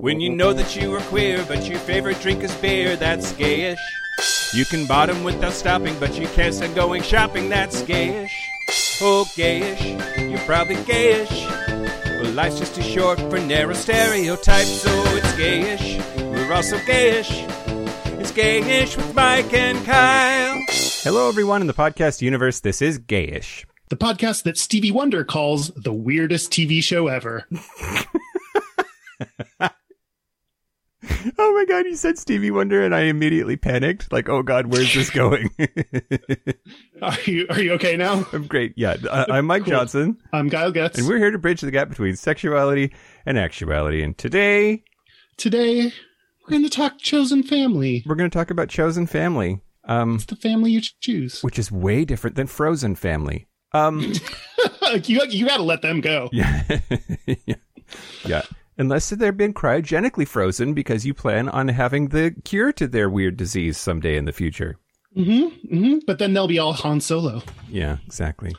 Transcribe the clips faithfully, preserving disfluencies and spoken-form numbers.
When you know that you are queer, but your favorite drink is beer, that's gayish. You can bottom without stopping, but you can't stand going shopping, that's gayish. Oh, gayish, you're probably gayish. Well, life's just too short for narrow stereotypes, so it's gayish. We're also gayish. It's Gayish with Mike and Kyle. Hello, everyone in the podcast universe. This is Gayish, the podcast that Stevie Wonder calls the weirdest T V show ever. Oh my God, you said Stevie Wonder and I immediately panicked. Like, oh God, where's this going? Are you are you okay now? I'm great. Yeah. Uh, I'm Mike cool. Johnson. I'm Kyle Getz. And we're here to bridge the gap between sexuality and actuality. And today... Today, we're going to talk Chosen Family. We're going to talk about Chosen Family. Um, it's the family you choose. Which is way different than Frozen Family. Um, you you got to let them go. Yeah. yeah. Yeah. Unless they've been cryogenically frozen because you plan on having the cure to their weird disease someday in the future. Mm-hmm. Mm-hmm. But then they'll be all Han Solo. Yeah, exactly.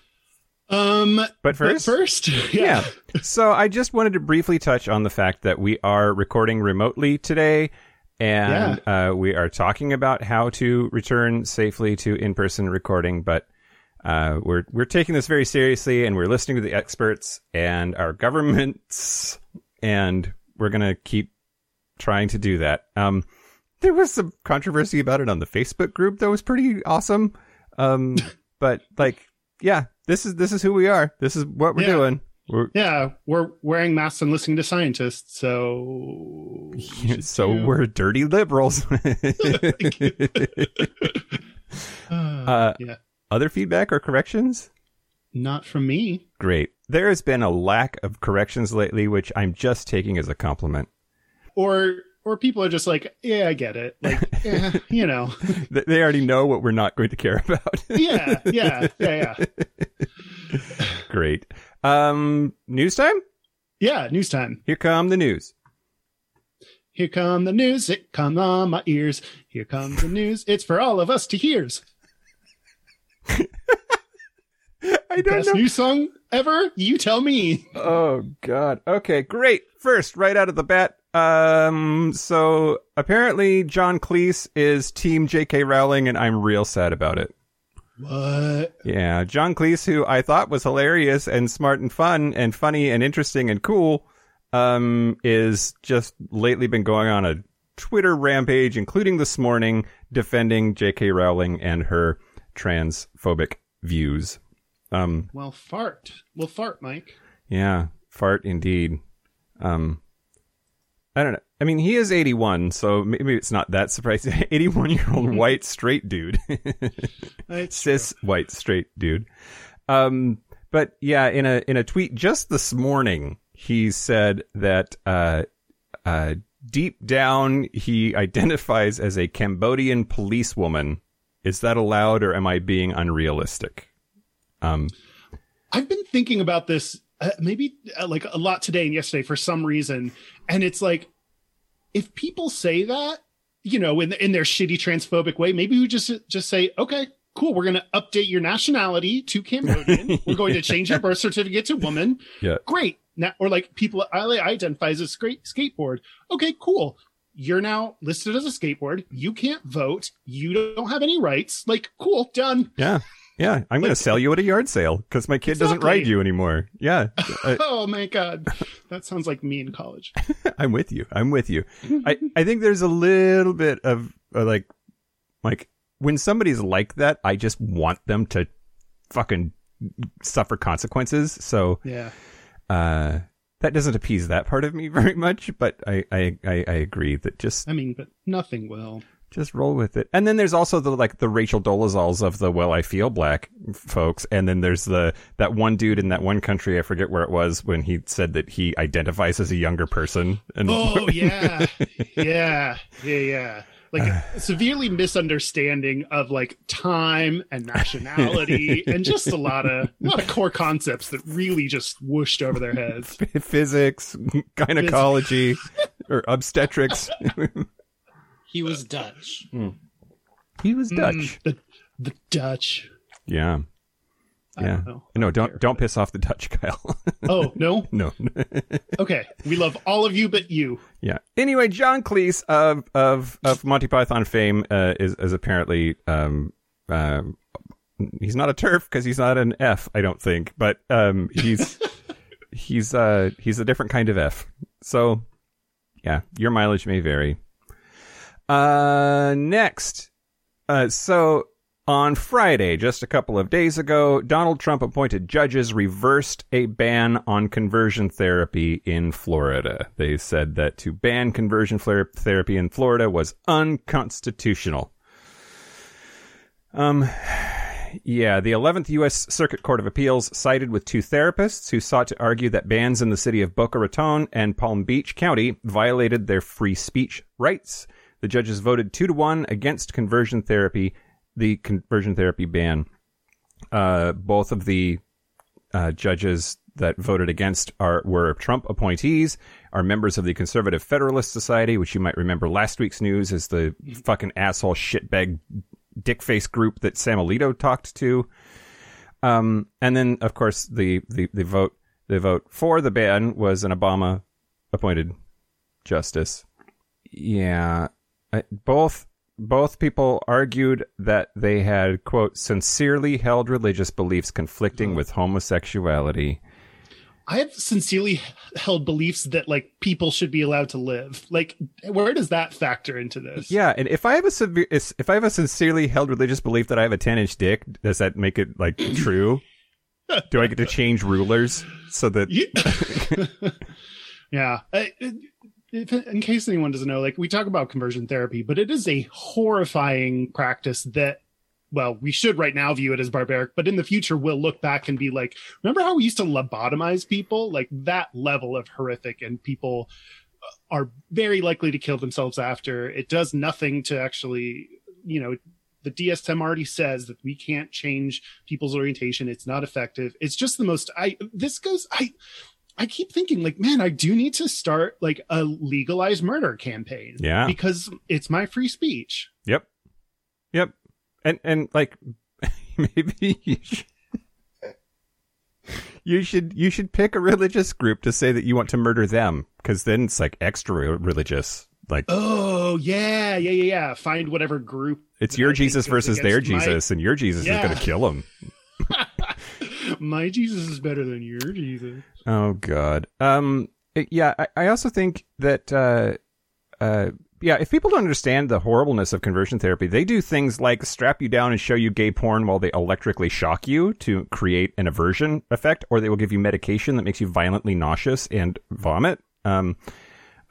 Um, but first, but first yeah. yeah. So I just wanted to briefly touch on the fact that we are recording remotely today. And yeah. uh, we are talking about how to return safely to in-person recording. But uh, we're we're taking this very seriously, and we're listening to the experts and our governments. And we're going to keep trying to do that. Um, there was some controversy about it on the Facebook group that was pretty awesome. Um, but like, yeah, this is this is who we are. This is what we're yeah. doing. We're, yeah, we're wearing masks and listening to scientists. So, so do. We're dirty liberals. uh, yeah. Other feedback or corrections? Not from me. Great. There has been a lack of corrections lately, which I'm just taking as a compliment. Or or people are just like, yeah, I get it. Like, yeah, you know. They already know what we're not going to care about. yeah, yeah, yeah, yeah. Great. Um, news time? Yeah, news time. Here come the news. Here come the news. It come on my ears. Here comes the news. It's for all of us to hears. I don't Best know. New song ever? You tell me. Oh, God. Okay, great. First, right out of the bat. Um, so apparently John Cleese is team J K Rowling, and I'm real sad about it. What? Yeah, John Cleese, who I thought was hilarious and smart and fun and funny and interesting and cool, um, is just lately been going on a Twitter rampage, including this morning, defending J K Rowling and her transphobic views. Um, well, fart. Well, fart, Mike. Yeah, fart indeed. Um, I don't know. I mean, he is eighty-one, so maybe it's not that surprising. eighty-one-year-old white straight dude. Cis true. White straight dude. Um, but yeah, in a in a tweet just this morning, he said that uh, uh, deep down he identifies as a Cambodian policewoman. Is that allowed, or am I being unrealistic? Um, I've been thinking about this uh, maybe uh, like a lot today and yesterday for some reason. And it's like, if people say that, you know, in, in their shitty transphobic way, maybe we just, just say, okay, cool. We're going to update your nationality to Cambodian. We're going to change your birth certificate to woman. Yeah. Great. Now, or like people, I identify as a skate, skateboard. Okay, cool. You're now listed as a skateboard. You can't vote. You don't have any rights. Like, cool. Done. Yeah. Yeah, I'm going to sell you at a yard sale because my kid exactly. doesn't ride you anymore. Yeah. Oh, my God. That sounds like me in college. I'm with you. I'm with you. I, I think there's a little bit of uh, like, like when somebody's like that, I just want them to fucking suffer consequences. So yeah, uh, that doesn't appease that part of me very much. But I, I, I, I agree that just I mean, but nothing will. Just roll with it. And then there's also the like the Rachel Dolezals of the well I feel black folks. And then there's the that one dude in that one country, I forget where it was, when he said that he identifies as a younger person. And oh yeah. yeah. Yeah, yeah. Like a severely misunderstanding of like time and nationality and just a lot of a lot of core concepts that really just whooshed over their heads. Physics, gynecology, or obstetrics. He was Dutch. Mm. He was Dutch. Mm, the, the Dutch. Yeah. I yeah. don't know. I no, don't don't, don't piss off the Dutch, Kyle. Oh, no? No. Okay. We love all of you but you. Yeah. Anyway, John Cleese of of, of Monty Python fame uh, is, is apparently... Um, uh, he's not a TERF because he's not an F, I don't think. But um, he's he's uh, he's a different kind of F. So, yeah. Your mileage may vary. Uh, next. Uh, so... On Friday, just a couple of days ago, Donald Trump-appointed judges reversed a ban on conversion therapy in Florida. They said that to ban conversion therapy in Florida was unconstitutional. Um, yeah, the eleventh U S Circuit Court of Appeals sided with two therapists who sought to argue that bans in the city of Boca Raton and Palm Beach County violated their free speech rights. The judges voted two to one against conversion therapy the conversion therapy ban. Uh, both of the uh, judges that voted against are were Trump appointees, are members of the Conservative Federalist Society, which you might remember last week's news is the fucking asshole shitbag dickface group that Sam Alito talked to. Um, and then, of course, the, the, the vote the vote for the ban was an Obama-appointed justice. Yeah. I, both... Both people argued that they had, quote, sincerely held religious beliefs conflicting with homosexuality. I have sincerely held beliefs that, like, people should be allowed to live. Like, where does that factor into this? Yeah, and if I have a severe, if I have a sincerely held religious belief that I have a ten-inch dick, does that make it, like, true? Do I get to change rulers so that... Yeah. Yeah. I, it, If, in case anyone doesn't know, like, we talk about conversion therapy, but it is a horrifying practice that, well, we should right now view it as barbaric, but in the future we'll look back and be like, remember how we used to lobotomize people? Like, that level of horrific, and people are very likely to kill themselves after. It does nothing to actually, you know, the D S M already says that we can't change people's orientation. It's not effective. It's just the most, I, this goes, I... I keep thinking, like, man, I do need to start, like, a legalized murder campaign. Yeah. Because it's my free speech. Yep. Yep. And, and like, maybe you should, you should, you should pick a religious group to say that you want to murder them. Because then it's, like, extra religious. Like, oh, yeah, yeah, yeah, yeah. Find whatever group. It's your Jesus versus their Jesus, my... and your Jesus yeah. is going to kill them. My Jesus is better than your Jesus. Oh, God. Um, it, yeah, I, I also think that, uh, uh, yeah, if people don't understand the horribleness of conversion therapy, they do things like strap you down and show you gay porn while they electrically shock you to create an aversion effect, or they will give you medication that makes you violently nauseous and vomit, um,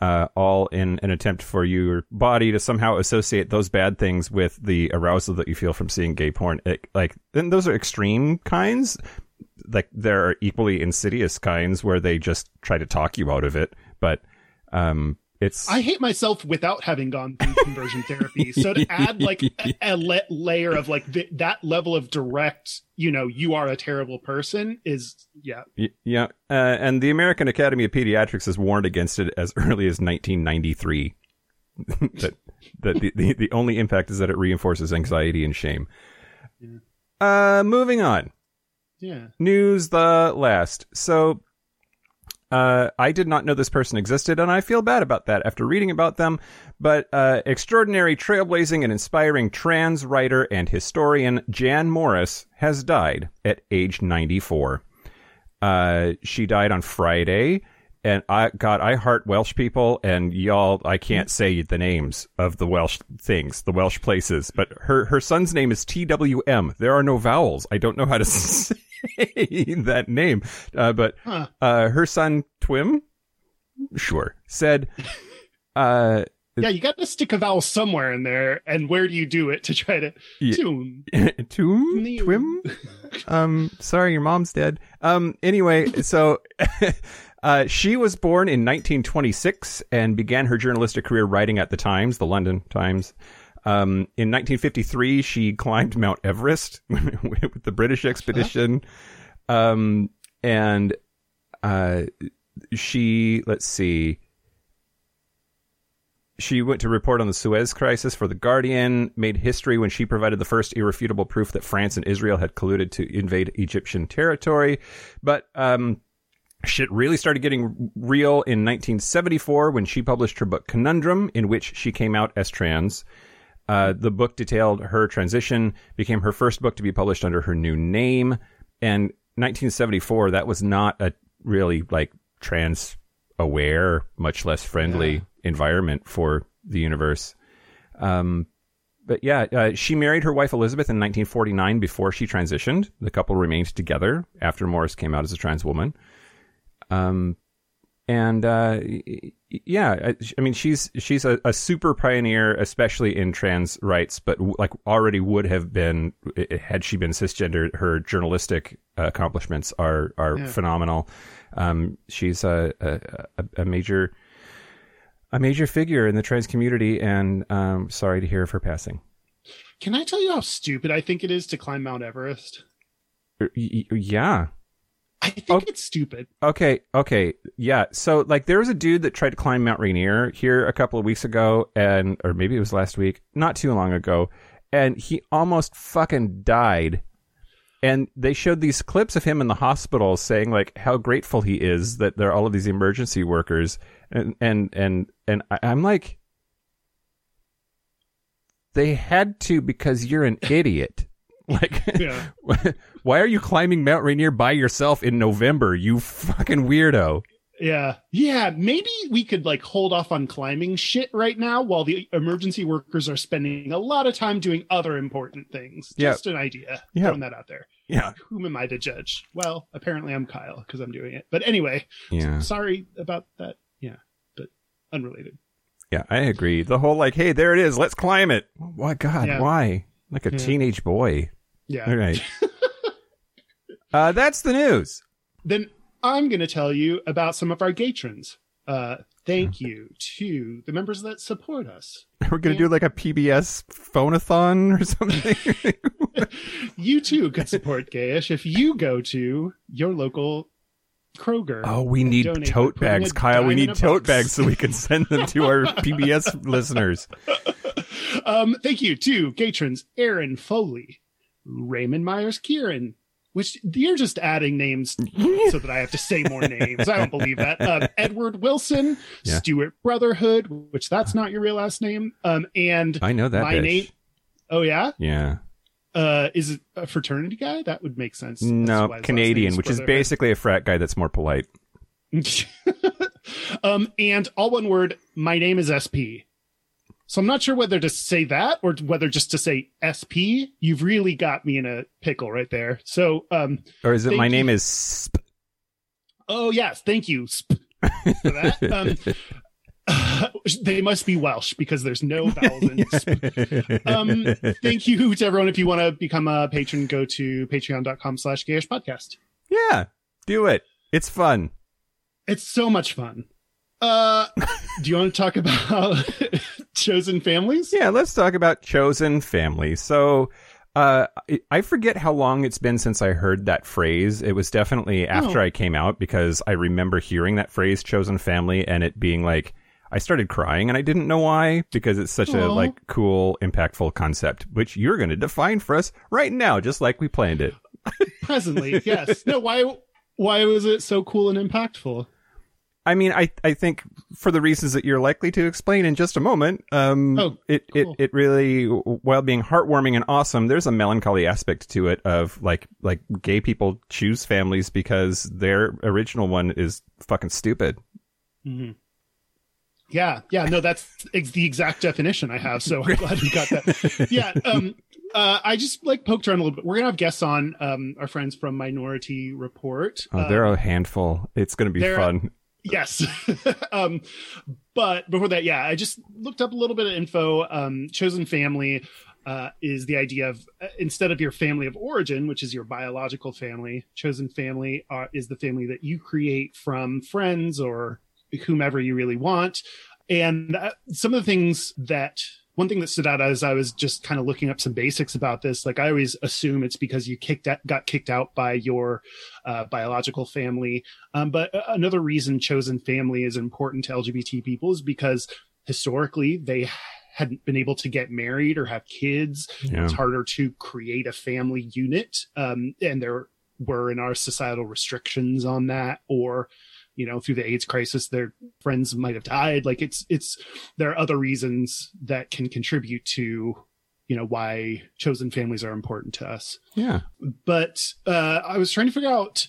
uh, all in an attempt for your body to somehow associate those bad things with the arousal that you feel from seeing gay porn. It, like, then those are extreme kinds. Like, there are equally insidious kinds where they just try to talk you out of it, but um, it's... I hate myself without having gone through conversion therapy, so to add, like, a, a le- layer of, like, th- that level of direct, you know, you are a terrible person is, yeah. Yeah, uh, and the American Academy of Pediatrics has warned against it as early as nineteen ninety-three. that that the, the, the only impact is that it reinforces anxiety and shame. Yeah. Uh, moving on. Yeah. News the last. So, uh, I did not know this person existed, and I feel bad about that after reading about them. But uh, extraordinary, trailblazing, and inspiring trans writer and historian Jan Morris has died at age ninety-four. Uh, she died on Friday, and I, God, I heart Welsh people, and y'all, I can't say the names of the Welsh things, the Welsh places. But her her son's name is T W M. There are no vowels. I don't know how to say that name, uh, but huh. uh, her son Twim, sure, said, uh, "Yeah, you got to stick a vowel somewhere in there, and where do you do it to try to yeah. Toom, Toom, Twim? um, sorry, your mom's dead. Um, anyway, so." Uh, she was born in nineteen twenty-six and began her journalistic career writing at the Times, the London Times. Um, in nineteen fifty-three, she climbed Mount Everest with the British expedition. Um, and uh, she, let's see, She went to report on the Suez Crisis for The Guardian, made history when she provided the first irrefutable proof that France and Israel had colluded to invade Egyptian territory. But um, shit really started getting real in nineteen seventy-four when she published her book Conundrum, in which she came out as trans. Uh, the book detailed her transition, became her first book to be published under her new name. And nineteen seventy-four, that was not a really like trans aware, much less friendly yeah. environment for the universe. Um, but yeah, uh, she married her wife Elizabeth in nineteen forty-nine before she transitioned. The couple remained together after Morris came out as a trans woman. Um, and uh, yeah, I, I mean, she's she's a, a super pioneer, especially in trans rights, but like already would have been had she been cisgender. Her journalistic accomplishments are are yeah. phenomenal. Um, she's a, a, a major a major figure in the trans community, and um, sorry to hear of her passing. Can I tell you how stupid I think it is to climb Mount Everest? Yeah. I think okay. it's stupid. Okay, okay, yeah. So, like, there was a dude that tried to climb Mount Rainier here a couple of weeks ago, and or maybe it was last week, not too long ago, and he almost fucking died. And they showed these clips of him in the hospital saying, like, how grateful he is that there are all of these emergency workers. And and and, and I, I'm like, they had to because you're an idiot. Like, yeah. Why are you climbing Mount Rainier by yourself in November, you fucking weirdo? Yeah. Yeah, maybe we could, like, hold off on climbing shit right now while the emergency workers are spending a lot of time doing other important things. Yeah. Just an idea. Yeah. Throwing that out there. Yeah. Whom am I to judge? Well, apparently I'm Kyle because I'm doing it. But anyway, yeah. so, sorry about that. Yeah, but unrelated. Yeah, I agree. The whole, like, hey, there it is. Let's climb it. Oh, my God, yeah. why? Like a yeah. teenage boy. Yeah. All right. uh, that's the news. Then I'm going to tell you about some of our Gatrons. Uh, thank you to the members that support us. We're going to do like a P B S phone-a-thon or something. You too could support Gayish if you go to your local Kroger. Oh, we need tote bags, Kyle. We need tote box. bags so we can send them to our P B S listeners. Um, thank you to Gatrons Aaron Foley, Raymond Myers Kieran, which you're just adding names so that I have to say more names. I don't believe that. Um, Edward Wilson, yeah. Stuart Brotherhood, which that's not your real last name. Um, and I know that. My name. Oh, yeah. Yeah. Uh, is it a fraternity guy? That would make sense. No, Canadian, which is basically a frat guy that's more polite. um, and all one word. My name is S P. So I'm not sure whether to say that or whether just to say S P. You've really got me in a pickle right there. So, um, or is it my you. name is S P? Oh, yes. Thank you S P for that. Um, uh, they must be Welsh because there's no vowels in S P. Um, thank you to everyone. If you want to become a patron, go to patreon.com slash gayish podcast. Yeah, do it. It's fun. It's so much fun. Uh, do you want to talk about Chosen Families? Yeah, let's talk about Chosen Family. So uh, I forget how long it's been since I heard that phrase. It was definitely after oh. I came out because I remember hearing that phrase, Chosen Family, and it being like, I started crying and I didn't know why because it's such Aww. a like cool, impactful concept, which you're going to define for us right now, just like we planned it. Presently, yes. No, why? Why was it so cool and impactful? I mean, I, I think for the reasons that you're likely to explain in just a moment, um, oh, it, cool. it, it really, while being heartwarming and awesome, there's a melancholy aspect to it of like, like gay people choose families because their original one is fucking stupid. Mm-hmm. Yeah. Yeah. No, that's ex- the exact definition I have. So I'm glad you got that. Yeah. Um, uh, I just like poked around a little bit. We're going to have guests on, um, our friends from Minoritea Report. Oh, they're um, a handful. It's going to be fun. Yes. um, but before that, yeah, I just looked up a little bit of info. Um, chosen family uh, is the idea of uh, instead of your family of origin, which is your biological family, chosen family uh, is the family that you create from friends or whomever you really want. And uh, some of the things that one thing that stood out as I was just kind of looking up some basics about this, like I always assume it's because you kicked at, got kicked out by your uh, biological family. Um, but another reason chosen family is important to L G B T people is because historically they hadn't been able to get married or have kids. Yeah. It's harder to create a family unit. Um, and there were in our societal restrictions on that, or, you know, through the AIDS crisis, their friends might have died. Like it's, it's, there are other reasons that can contribute to, you know, why chosen families are important to us. Yeah. But uh, I was trying to figure out,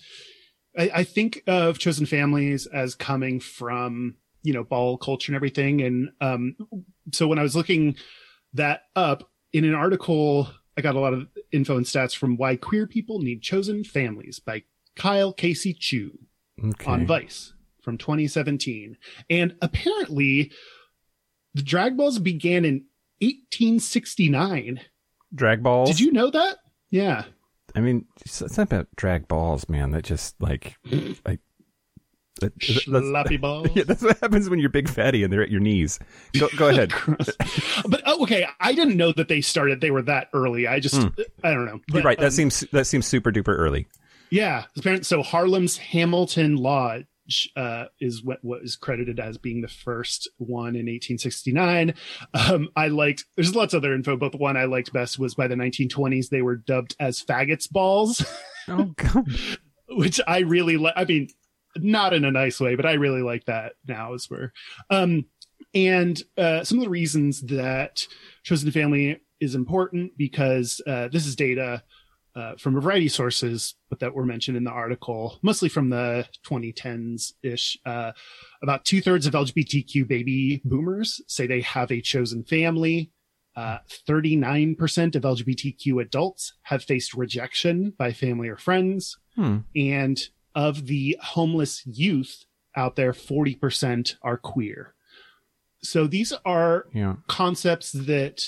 I, I think of chosen families as coming from, you know, ball culture and everything. And um, so when I was looking that up in an article, I got a lot of info and stats from Why Queer People Need Chosen Families by Kyle Casey Chu okay. on Vice from twenty seventeen. And apparently the drag balls began in eighteen sixty-nine. Drag balls? Did you know that? Yeah. I mean, it's, it's not about drag balls, man. That just like, like, That, that's, Sloppy balls. Yeah, that's what happens when you're big fatty and they're at your knees. Go, go ahead. But oh, okay, I didn't know that they started. They were that early. I just, mm. I don't know. But, you're right. That um, seems that seems super duper early. Yeah. So Harlem's Hamilton Lodge uh, is what what is credited as being the first one in eighteen sixty-nine. Um, I liked. There's lots of other info, but the one I liked best was by the nineteen twenties they were dubbed as faggots balls. Oh God. Which I really like. I mean. Not in a nice way, but I really like that now as we're. Um, and uh, some of the reasons that chosen family is important, because uh, this is data uh, from a variety of sources, but that were mentioned in the article, mostly from the twenty tens-ish. Uh, about two-thirds of L G B T Q baby boomers say they have a chosen family. Uh, thirty-nine percent of L G B T Q adults have faced rejection by family or friends. Hmm. And of the homeless youth out there, forty percent are queer. So these are yeah. concepts that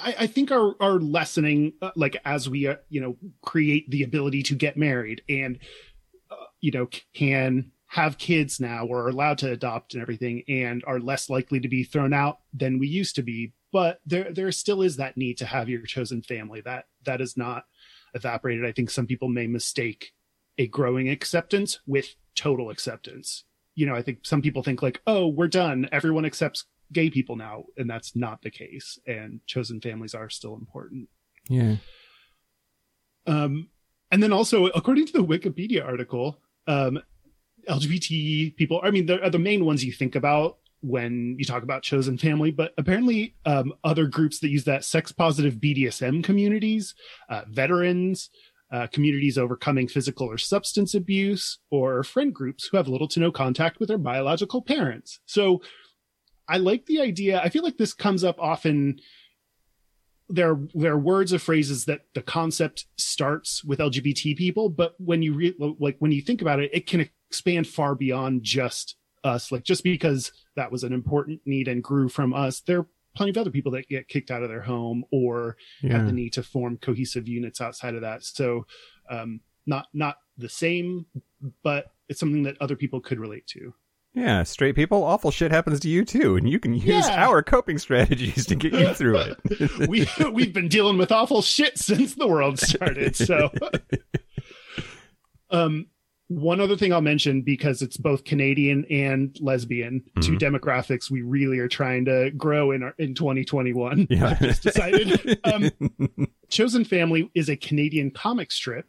I, I think are, are lessening, uh, like as we, uh, you know, create the ability to get married and, uh, you know, can have kids now or are allowed to adopt and everything and are less likely to be thrown out than we used to be. But there, there still is that need to have your chosen family. That, that is not evaporated. I think some people may mistake a growing acceptance with total acceptance. You know, I think some people think like, oh, we're done. Everyone accepts gay people now. And that's not the case. And chosen families are still important. Yeah. Um, and then also, according to the Wikipedia article, um, L G B T people, I mean, they're the main ones you think about when you talk about chosen family, but apparently um, other groups that use that sex positive B D S M communities, uh, veterans, Uh, communities overcoming physical or substance abuse, or friend groups who have little to no contact with their biological parents. So I like the idea. I feel like this comes up often. There, there are words or phrases that the concept starts with L G B T people, but when you re- like when you think about it, it can expand far beyond just us. Like just because that was an important need and grew from us, there plenty of other people that get kicked out of their home or yeah. have the need to form cohesive units outside of that. So um, not, not the same, but it's something that other people could relate to. Yeah. Straight people, awful shit happens to you too. And you can use yeah. our coping strategies to get you through it. we, we've been dealing with awful shit since the world started. So um, one other thing I'll mention, because it's both Canadian and lesbian, mm-hmm. two demographics we really are trying to grow in our, in twenty twenty-one. Yeah. I've just decided. um, Chosen Family is a Canadian comic strip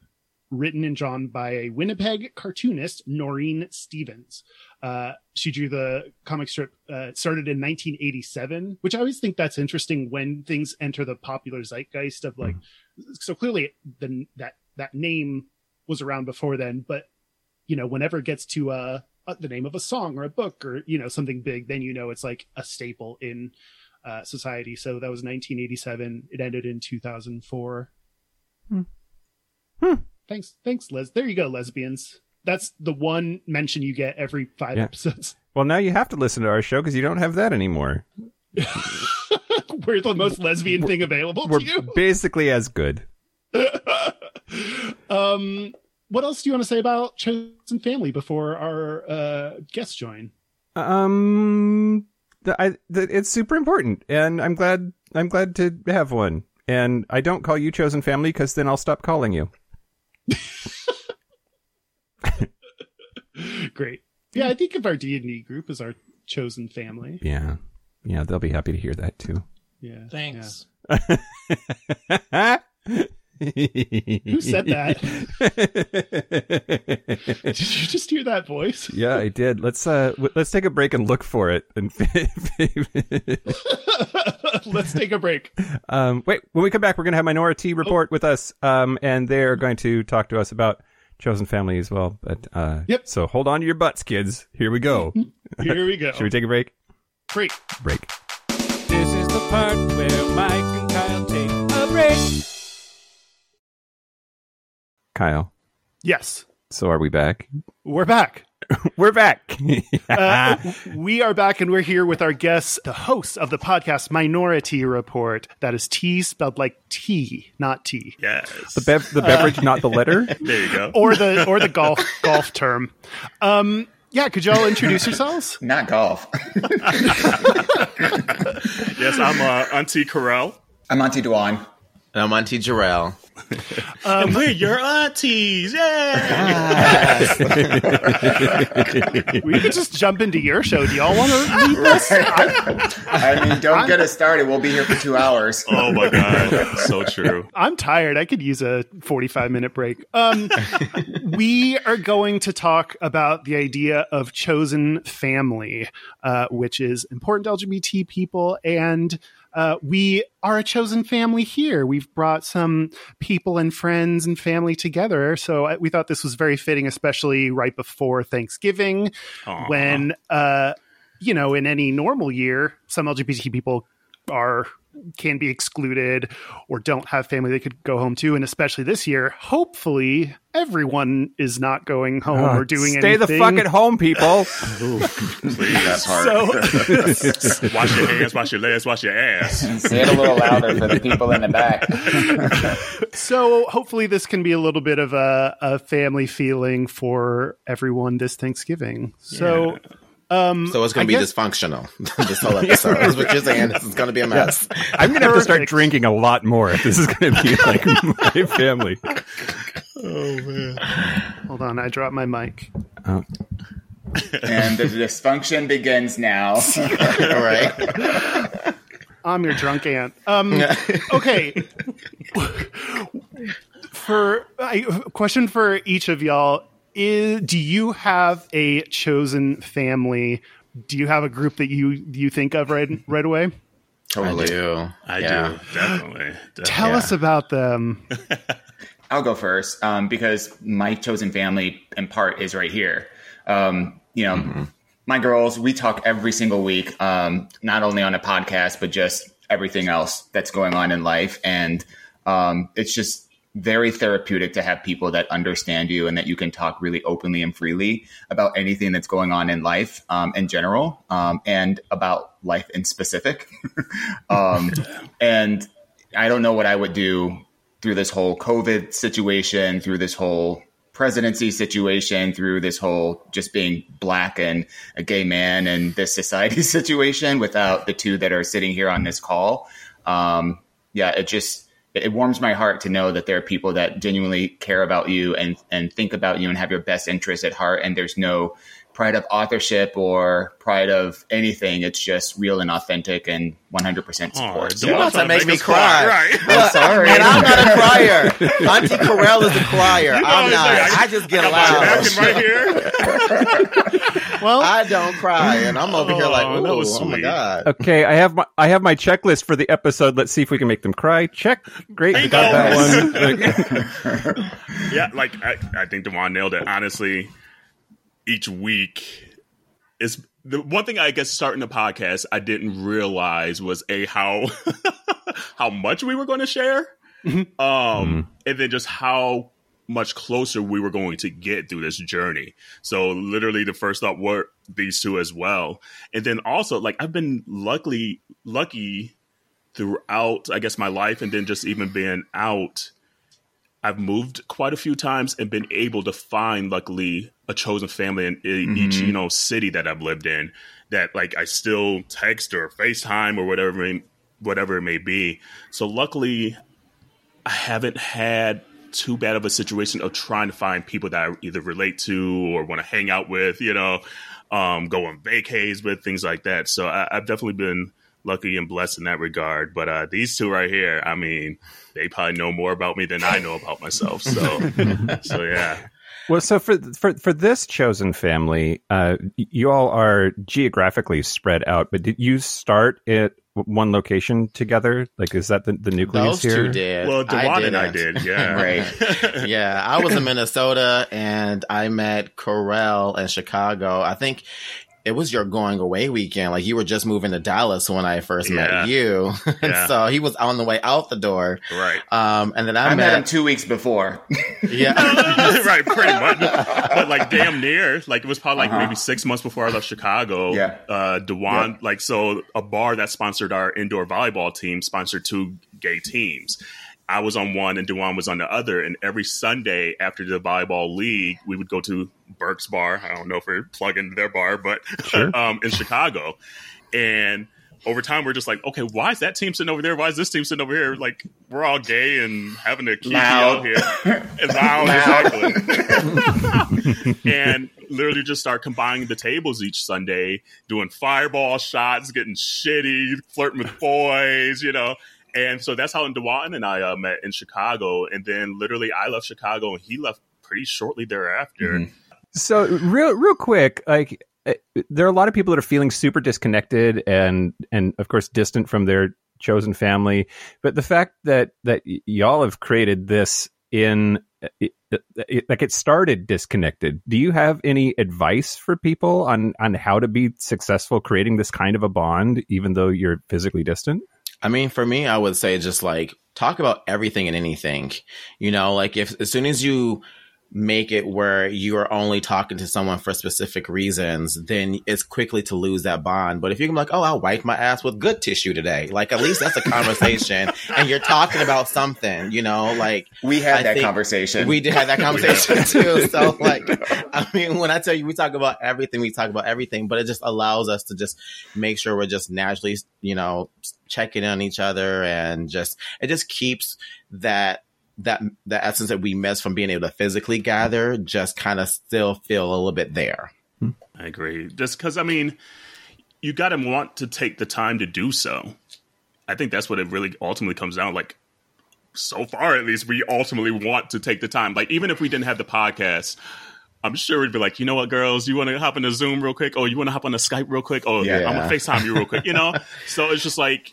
written and drawn by a Winnipeg cartoonist, Noreen Stevens. Uh, she drew the comic strip. Uh, it started in nineteen eighty-seven, which I always think that's interesting when things enter the popular zeitgeist of like, mm-hmm. so clearly the, that, that name was around before then, but you know, whenever it gets to uh, the name of a song or a book or, you know, something big, then, you know, it's like a staple in uh, society. So that was nineteen eighty-seven. It ended in two thousand four. Hmm. Hmm. Thanks. Thanks, Les. There you go, lesbians. That's the one mention you get every five yeah. episodes. Well, now you have to listen to our show because you don't have that anymore. We're the most lesbian we're, thing available we're to you. Basically as good. um... What else do you want to say about Chosen Family before our uh, guests join? Um, the, I, the, it's super important, and I'm glad I'm glad to have one. And I don't call you Chosen Family because then I'll stop calling you. Great. Yeah, I think of our D and D group as our Chosen Family. Yeah. yeah, they'll be happy to hear that too. Yeah. Thanks. Yeah. Who said that? Did you just hear that voice? Yeah, I did. Let's uh, w- let's take a break and look for it. And let's take a break. Um, wait, when we come back, we're going to have Minoritea Report oh. with us, um, and they're going to talk to us about Chosen Family as well. But uh, yep. So hold on to your butts, kids. Here we go. Here we go. Should we take a break? Break. Break. This is the part where Mike and Kyle take a break. Kyle. Yes. So are we back? We're back. We're back. uh, we are back, and we're here with our guests, the hosts of the podcast Minoritea Report. That is tea spelled like tea, not tea. Yes. The, bev- the beverage, uh, not the letter. There you go. Or the or the golf golf term. Um, yeah, could y'all introduce yourselves? Not golf. Yes, I'm uh, Auntie Corral. I'm Auntie Dwayne. And I'm Auntie Jarrell. Um, we're your aunties. Yeah. We could just jump into your show. Do y'all want to leave this? I mean, don't I'm, get us started. We'll be here for two hours. Oh, my God. So true. I'm tired. I could use a forty-five minute break. Um, we are going to talk about the idea of chosen family, uh, which is important to L G B T people. And Uh, we are a chosen family here. We've brought some people and friends and family together. So I, we thought this was very fitting, especially right before Thanksgiving. Aww. When, uh, you know, in any normal year, some L G B T people are can be excluded or don't have family they could go home to. And especially this year, hopefully everyone is not going home oh, or doing stay anything. Stay the fuck at home, people. Ooh, please, that part. So, wash your hands, wash your legs, wash your ass. Say it a little louder for the people in the back. So hopefully this can be a little bit of a, a family feeling for everyone this Thanksgiving. So... Yeah. Um, so it's going to be guess... dysfunctional. This whole episode. That's what you're saying. This is going to be a mess. Yeah. I'm going to have to start drinking a lot more if this is going to be like my family. Oh, man. Hold on. I dropped my mic. Oh. And the dysfunction begins now. All right. I'm your drunk aunt. Um, okay. For I, question for each of y'all. Is, do you have a chosen family? Do you have a group that you, you think of right right away? Totally. I do. I yeah. do. Definitely. Definitely. Tell yeah. us about them. I'll go first um, because my chosen family in part is right here. Um, you know, mm-hmm. my girls, we talk every single week, um, not only on a podcast, but just everything else that's going on in life. And um, it's just very therapeutic to have people that understand you and that you can talk really openly and freely about anything that's going on in life um, in general um, and about life in specific. um, and I don't know what I would do through this whole COVID situation, through this whole presidency situation, through this whole just being Black and a gay man and this society situation without the two that are sitting here on this call. Um, yeah, it just... It warms my heart to know that there are people that genuinely care about you and, and think about you and have your best interests at heart. And there's no pride of authorship or pride of anything. It's just real and authentic and one hundred percent support. Oh, so you're about to make, make me cry. cry. Right. I'm sorry. And I'm not a crier. Auntie Corral is a crier. You know, I'm not. Like, I, I just get loud. Right here. Well, I don't cry. And I'm over oh, here like, ooh, oh my God. Okay, I have my, I have my checklist for the episode. Let's see if we can make them cry. Check. Great. You got that one. Like, yeah, like I, I think DeJuan nailed it. Honestly, each week is the one thing I guess starting the podcast I didn't realize was a how how much we were going to share, mm-hmm. um, mm-hmm. and then just how much closer we were going to get through this journey. So literally, the first thought were these two as well, and then also like I've been luckily lucky. Throughout, I guess, my life, and then just even being out, I've moved quite a few times and been able to find, luckily, a chosen family in, in mm-hmm. each, you know, city that I've lived in that, like, I still text or FaceTime or whatever, whatever it may be. So luckily, I haven't had too bad of a situation of trying to find people that I either relate to or want to hang out with, you know, um, go on vacays with, things like that. So I, I've definitely been lucky and blessed in that regard. But uh, these two right here, I mean, they probably know more about me than I know about myself. So, so yeah. Well, so for, for for this chosen family, uh, you all are geographically spread out, but did you start at one location together? Like, is that the, the nucleus Those here? Those two did. Well, Dewan and I did, yeah. Right. Yeah, I was in Minnesota, and I met Corell in Chicago. I think it was your going away weekend. Like, you were just moving to Dallas when I first yeah. met you. And yeah. so he was on the way out the door. Right. Um, and then I, I met, met him two weeks before. Yeah. Right. Pretty much. But like damn near, like it was probably like uh-huh. maybe six months before I left Chicago. Yeah. Uh, Dewan, yeah. like, so a bar that sponsored our indoor volleyball team sponsored two gay teams. I was on one and Dewan was on the other. And every Sunday after the volleyball league, we would go to Burke's Bar. I don't know if we're plugging their bar, but sure. um, in Chicago. And over time, we're just like, okay, why is that team sitting over there? Why is this team sitting over here? Like, we're all gay and having to keep you out here. And loud, exactly. And literally just start combining the tables each Sunday, doing fireball shots, getting shitty, flirting with boys, you know. And so that's how Dewan and I uh, met in Chicago. And then literally I left Chicago and he left pretty shortly thereafter. Mm-hmm. So real real quick, like there are a lot of people that are feeling super disconnected and, and of course, distant from their chosen family. But the fact that, that y- y'all have created this in, it, it, like it started disconnected. Do you have any advice for people on, on how to be successful creating this kind of a bond, even though you're physically distant? I mean, for me, I would say just like talk about everything and anything, you know, like if as soon as you make it where you are only talking to someone for specific reasons, then it's quickly to lose that bond. But if you can be like, oh, I wiped my ass with good tissue today. Like, at least that's a conversation and you're talking about something, you know, like we had I that conversation. We did have that conversation too. So like, no. I mean, when I tell you, we talk about everything, we talk about everything, but it just allows us to just make sure we're just naturally, you know, checking on each other and just, it just keeps that, that the essence that we miss from being able to physically gather just kind of still feel a little bit there. I agree. Just because, I mean, you got to want to take the time to do so. I think that's what it really ultimately comes down to. Like, so far, at least, we ultimately want to take the time. Like, even if we didn't have the podcast, I'm sure we'd be like, you know what, girls, you want to hop on a Zoom real quick? Oh, you want to hop on a Skype real quick? Oh, yeah. I'm going to FaceTime you real quick, you know? So it's just like,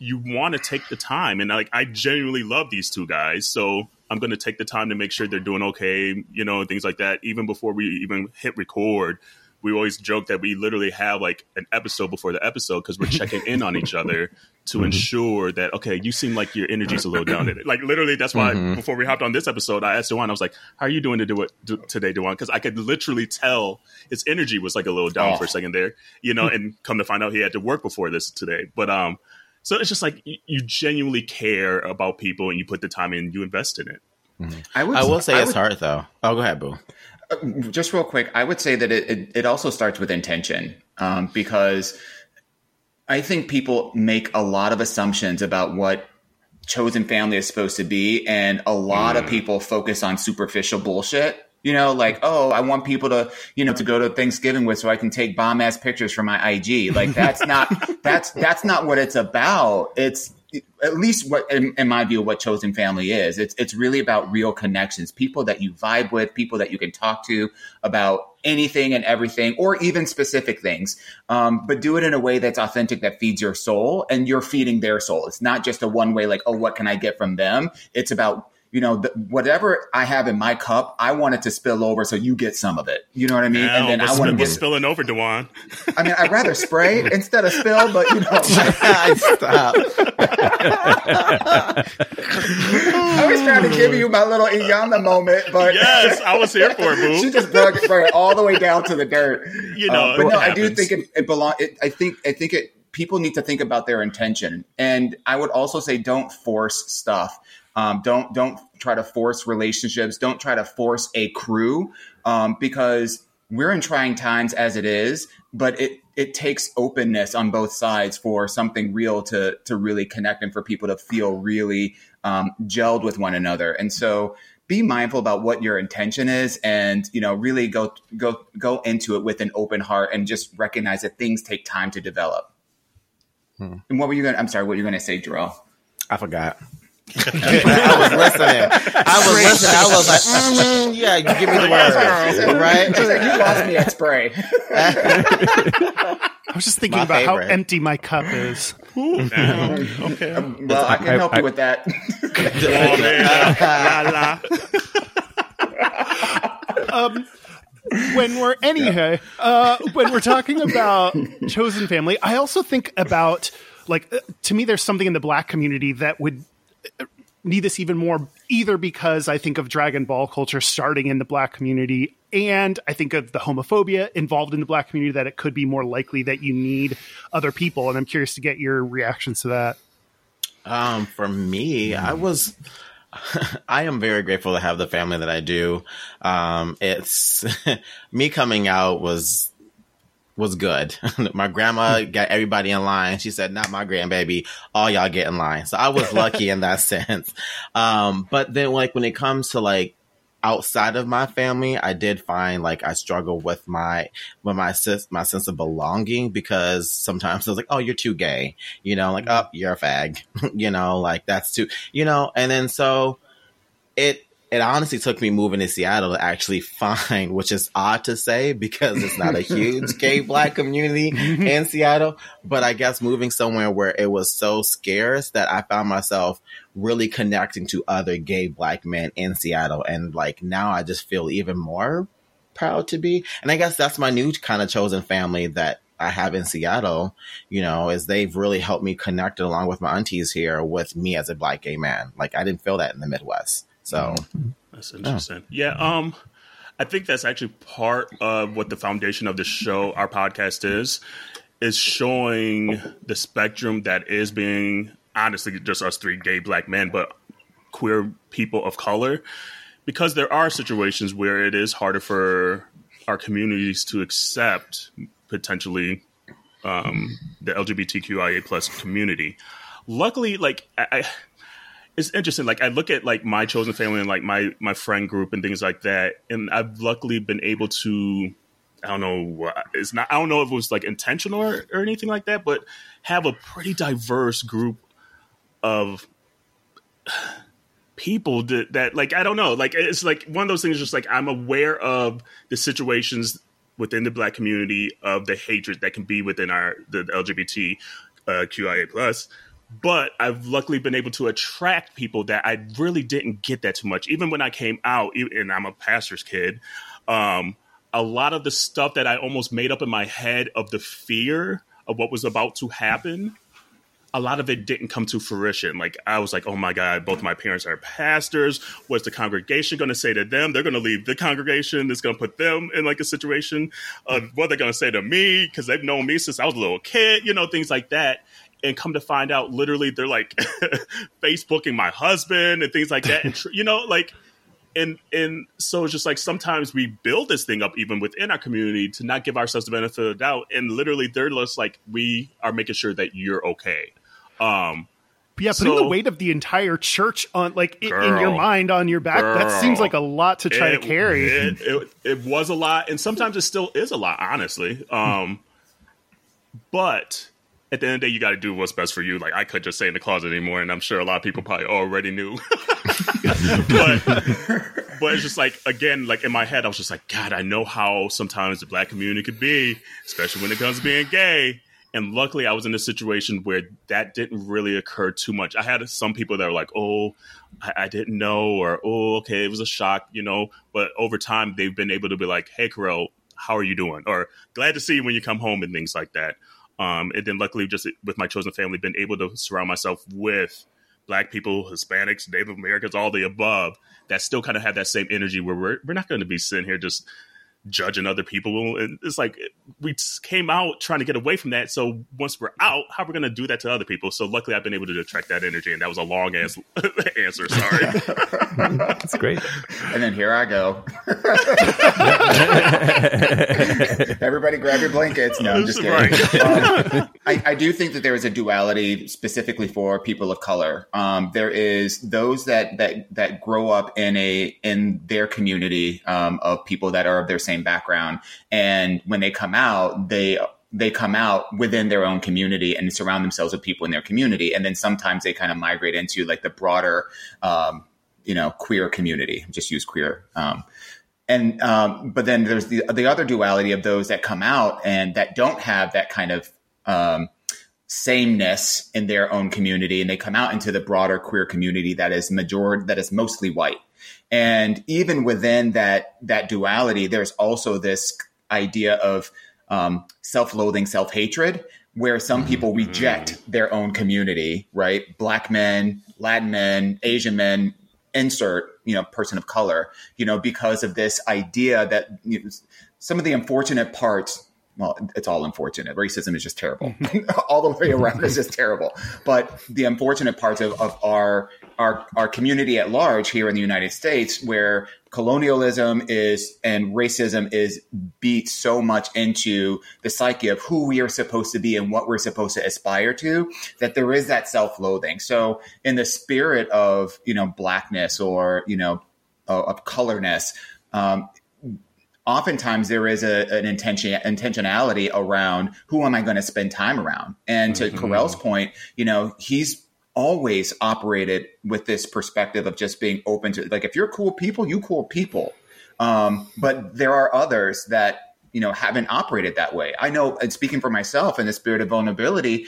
you want to take the time. And like, I genuinely love these two guys. So I'm going to take the time to make sure they're doing okay, you know, and things like that. Even before we even hit record, we always joke that we literally have like an episode before the episode because we're checking in on each other to mm-hmm. ensure that, okay, you seem like your energy's a little down. Like literally, that's why mm-hmm. I, before we hopped on this episode, I asked Dewan, I was like, how are you doing to do it do, today, Dewan? Because I could literally tell his energy was like a little down oh. for a second there, you know, and come to find out he had to work before this today. But, um, so it's just like you genuinely care about people and you put the time in, you invest in it. Mm-hmm. I, would, I will say I it's would, hard, though. Oh, go ahead, Boo. Uh, just real quick, I would say that it, it, it also starts with intention um, because I think people make a lot of assumptions about what chosen family is supposed to be. And a lot mm. of people focus on superficial bullshit. You know, like, oh, I want people to, you know, to go to Thanksgiving with so I can take bomb ass pictures from my I G. Like, that's not that's that's not what it's about. It's at least what, in, in my view, what chosen family is. It's it's really about real connections, people that you vibe with, people that you can talk to about anything and everything, or even specific things. Um, but do it in a way that's authentic, that feeds your soul, and you're feeding their soul. It's not just a one way, like, oh, what can I get from them? It's about, you know, the, whatever I have in my cup, I want it to spill over so you get some of it. You know what I mean? Yeah, and then I want to get spilling over, Dewan. I mean, I'd rather spray instead of spill, but you know. Stop. I was trying to give you my little Iyanla moment, but yes, I was here for it, boo. She just brought it, brought it all the way down to the dirt. You know, uh, but no, happens. I do think it, it belongs. I think I think it. People need to think about their intention, and I would also say don't force stuff. Um, don't don't try to force relationships. Don't try to force a crew um, because we're in trying times as it is. But it it takes openness on both sides for something real to to really connect and for people to feel really um, gelled with one another. And so be mindful about what your intention is, and, you know, really go go go into it with an open heart and just recognize that things take time to develop. Hmm. And what were you going to, I'm sorry, what were you going to say, Jarrell? I forgot. I was listening. I was listening. I was like, mm-hmm, yeah, you give me the word, right? You lost me at spray. I was just thinking my about favorite. How empty my cup is. Ooh, okay. Um, well, I can I, help I, you I, with that. Oh, la, la. um, when we're anyhow, yeah. uh, when we're talking about Chosen Family, I also think about, like, uh, to me, there's something in the Black community that would need this even more, either because I think of Dragon Ball culture starting in the Black community, and I think of the homophobia involved in the Black community, that it could be more likely that you need other people. And I'm curious to get your reactions to that. Um, for me, I was, I am very grateful to have the family that I do. Um, it's me coming out was, was good. My grandma got everybody in line. She said, not my grandbaby. All y'all get in line. So I was lucky in that sense. Um, but then, like, when it comes to, like, outside of my family, I did find, like, I struggle with my with my sis, my sense of belonging, because sometimes I was like, oh, you're too gay, you know, like, oh, you're a fag, you know, like, that's too, you know. And then so it it honestly took me moving to Seattle to actually find, which is odd to say because it's not a huge gay Black community in Seattle, but I guess moving somewhere where it was so scarce that I found myself really connecting to other gay Black men in Seattle. And, like, now I just feel even more proud to be. And I guess that's my new kind of chosen family that I have in Seattle, you know, is they've really helped me connect, along with my aunties here, with me as a Black gay man. Like, I didn't feel that in the Midwest. So that's interesting. Yeah. yeah um, I think that's actually part of what the foundation of the show, our podcast is, is showing the spectrum that is being, honestly, just us three gay Black men, but queer people of color, because there are situations where it is harder for our communities to accept potentially um, the L G B T Q I A plus community. Luckily, like, I, I it's interesting. Like, I look at, like, my chosen family and, like, my, my friend group and things like that. And I've luckily been able to, I don't know, it's not, I don't know if it was, like, intentional or, or anything like that, but have a pretty diverse group of people that, that, like, I don't know. Like, it's like one of those things, just like, I'm aware of the situations within the Black community, of the hatred that can be within our, the L G B T uh, Q I A plus. But I've luckily been able to attract people that I really didn't get that too much. Even when I came out, and I'm a pastor's kid, um, a lot of the stuff that I almost made up in my head of the fear of what was about to happen, a lot of it didn't come to fruition. Like, I was like, oh my God, both my parents are pastors. What's the congregation going to say to them? They're going to leave the congregation. It's going to put them in, like, a situation of what they're going to say to me, because they've known me since I was a little kid, you know, things like that. And come to find out, literally, they're, like, Facebooking my husband and things like that. And, you know, like, and and so it's just like, sometimes we build this thing up even within our community to not give ourselves the benefit of the doubt. And literally, they're just like, we are making sure that you're okay. Um, yeah, putting so, the weight of the entire church on, like, girl, in your mind, on your back, girl, that seems like a lot to try it, to carry. It, it, it was a lot. And sometimes it still is a lot, honestly. Um, but at the end of the day, you got to do what's best for you. Like, I could just stay in the closet anymore, and I'm sure a lot of people probably already knew. but, but it's just like, again, like, in my head, I was just like, God, I know how sometimes the Black community could be, especially when it comes to being gay. And luckily, I was in a situation where that didn't really occur too much. I had some people that were like, oh, I, I didn't know, or, oh, okay, it was a shock, you know. But over time, they've been able to be like, hey, Carell, how are you doing? Or, glad to see you when you come home, and things like that. Um, and then luckily, just with my chosen family, been able to surround myself with Black people, Hispanics, Native Americans, all the above, that still kind of have that same energy where we're, we're not going to be sitting here just judging other people. And it's like, we came out trying to get away from that. So once we're out, how are we going to do that to other people? So luckily, I've been able to attract that energy. And that was a long ass answer. Sorry. That's great. And then here I go. Everybody grab your blankets. No, I'm just kidding. Right. um, I, I do think that there is a duality specifically for people of color. Um, there is those that, that, that grow up in a, in their community um, of people that are of their same background. And when they come out, they they come out within their own community and surround themselves with people in their community. And then sometimes they kind of migrate into like the broader, um, you know, queer community. Just use queer. Um, and um, but then there's the the other duality of those that come out and that don't have that kind of um, sameness in their own community, and they come out into the broader queer community that is majority that is mostly white. And even within that that duality, there's also this idea of um, self-loathing, self-hatred, where some people reject their own community, right? Black men, Latin men, Asian men, insert, you know, person of color, you know, because of this idea that, you know, some of the unfortunate parts. Well, it's all unfortunate. Racism is just terrible. All the way around is just terrible. But the unfortunate parts of, of our, our our community at large here in the United States, where colonialism is and racism is beat so much into the psyche of who we are supposed to be and what we're supposed to aspire to, that there is that self-loathing. So in the spirit of, you know, blackness or, you know, of, of colorness, um, oftentimes there is a, an intention intentionality around who am I going to spend time around? And to mm-hmm. Carell's point, you know, he's always operated with this perspective of just being open to, like, if you're cool people, you cool people. Um, but there are others that, you know, haven't operated that way. I know, and speaking for myself in the spirit of vulnerability,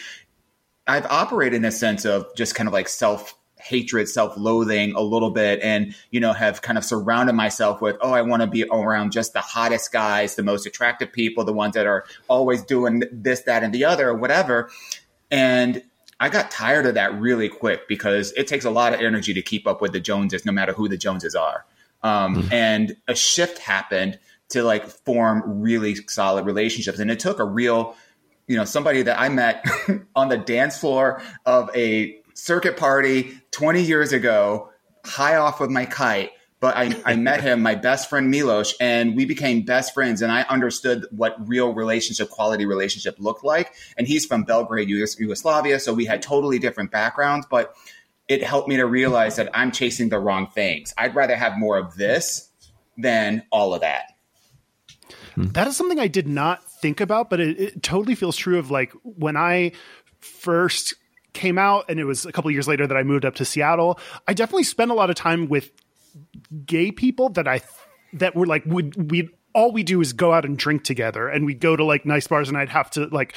I've operated in a sense of just kind of like self hatred, self-loathing a little bit, and, you know, have kind of surrounded myself with, oh, I want to be around just the hottest guys, the most attractive people, the ones that are always doing this, that, and the other, or whatever. And I got tired of that really quick because it takes a lot of energy to keep up with the Joneses, no matter who the Joneses are. Um, mm-hmm. And a shift happened to like form really solid relationships. And it took a real, you know, somebody that I met on the dance floor of a circuit party twenty years ago, high off of my kite, but I, I met him, my best friend Milos, and we became best friends. And I understood what real relationship, quality relationship looked like. And he's from Belgrade, Yugoslavia. So we had totally different backgrounds, but it helped me to realize that I'm chasing the wrong things. I'd rather have more of this than all of that. That is something I did not think about, but it, it totally feels true of like when I first came out, and it was a couple of years later that I moved up to Seattle. I definitely spent a lot of time with gay people that I th- that were like, would we all we do is go out and drink together, and we go to like nice bars, and I'd have to like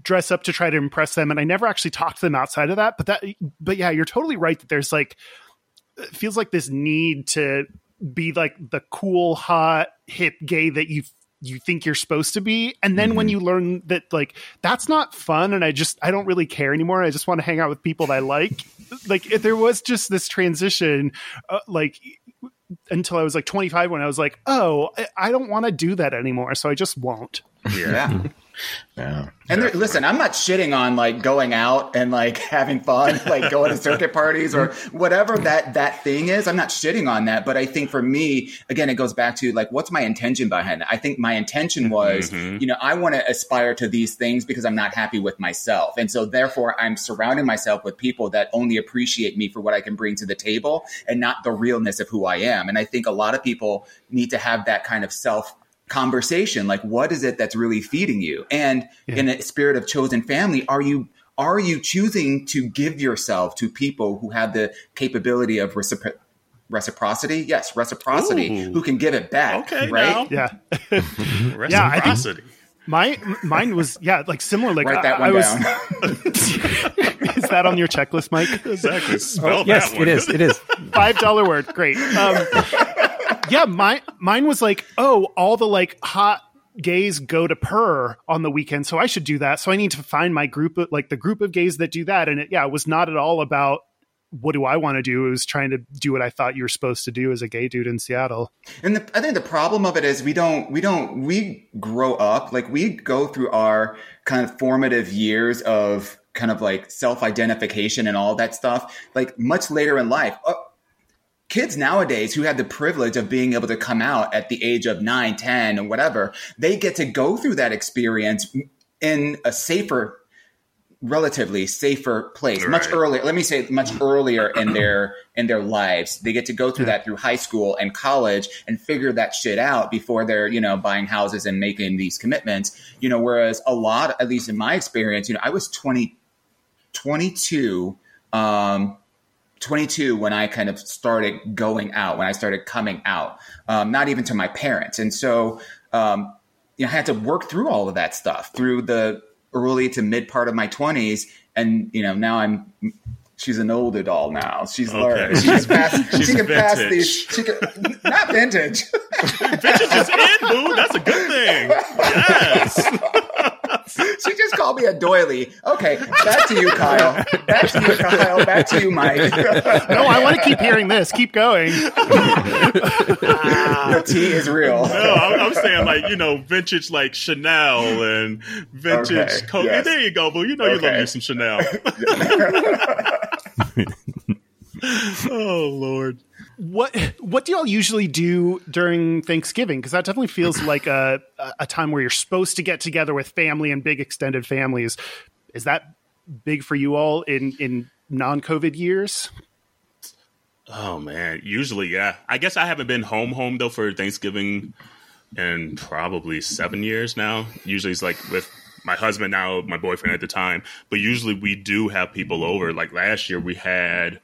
dress up to try to impress them, and I never actually talked to them outside of that. But that, but yeah, you're totally right that there's like, it feels like this need to be like the cool, hot, hip gay that you. you think you're supposed to be. And then mm-hmm. when you learn that, like, that's not fun. And I just, I don't really care anymore. I just want to hang out with people that I like. Like if there was just this transition, uh, like until I was like twenty-five, when I was like, oh, I, I don't want to do that anymore. So I just won't. Yeah. Yeah. And there, listen, I'm not shitting on like going out and like having fun, like going to circuit parties or whatever that that thing is. I'm not shitting on that. But I think for me, again, it goes back to like, what's my intention behind it? I think my intention was, mm-hmm. you know, I want to aspire to these things because I'm not happy with myself. And so therefore, I'm surrounding myself with people that only appreciate me for what I can bring to the table and not the realness of who I am. And I think a lot of people need to have that kind of self conversation, like what is it that's really feeding you? And yeah. in a spirit of chosen family, are you are you choosing to give yourself to people who have the capability of recipro- reciprocity? Yes, reciprocity. Ooh. Who can give it back? Okay, right? Now. Yeah, reciprocity. Yeah, my mine was yeah, like similar. Like write that one I, I down. Was, Is that on your checklist, Mike? Exactly. Spell oh, that yes, one. It is. It is five dollar word. Great. Um, yeah, my mine was like, oh, all the like hot gays go to purr on the weekend, so I should do that. So I need to find my group, of, like the group of gays that do that. And it, yeah, it was not at all about what do I want to do? It was trying to do what I thought you were supposed to do as a gay dude in Seattle. And the, I think the problem of it is we don't, we don't, we grow up, like we go through our kind of formative years of kind of like self-identification and all that stuff, like much later in life. Uh, Kids nowadays who had the privilege of being able to come out at the age of nine, ten, or whatever, they get to go through that experience in a safer, relatively safer place, right. much earlier. Let me say much earlier in their in their lives. They get to go through yeah. that through high school and college and figure that shit out before they're, you know, buying houses and making these commitments. You know, whereas a lot, at least in my experience, you know, I was twenty, twenty-two, um, twenty-two when I kind of started going out, when I started coming out, um, not even to my parents. And so um, you know, I had to work through all of that stuff through the early to mid part of my twenties. And, you know, now I'm she's an older doll now. She's okay. learned. She's past, she's she can vintage. pass these. She can, not vintage. Vintage is in, boo. That's a good thing. Yes. She just called me a doily. Okay, back to you, Kyle. Back to you, Kyle. Back to you, Mike. No, I want to keep hearing this. Keep going. The tea is real. No, I'm, I'm saying like, you know, vintage like Chanel and vintage okay, Coke. Yes. There you go, boo. You know okay. you love me some Chanel. Oh, Lord. What what do y'all usually do during Thanksgiving? Because that definitely feels like a a time where you're supposed to get together with family and big extended families. Is that big for you all in, in non-COVID years? Oh, man. Usually, yeah. I guess I haven't been home home, though, for Thanksgiving in probably seven years now. Usually it's like with my husband now, my boyfriend at the time. But usually we do have people over. Like last year we had...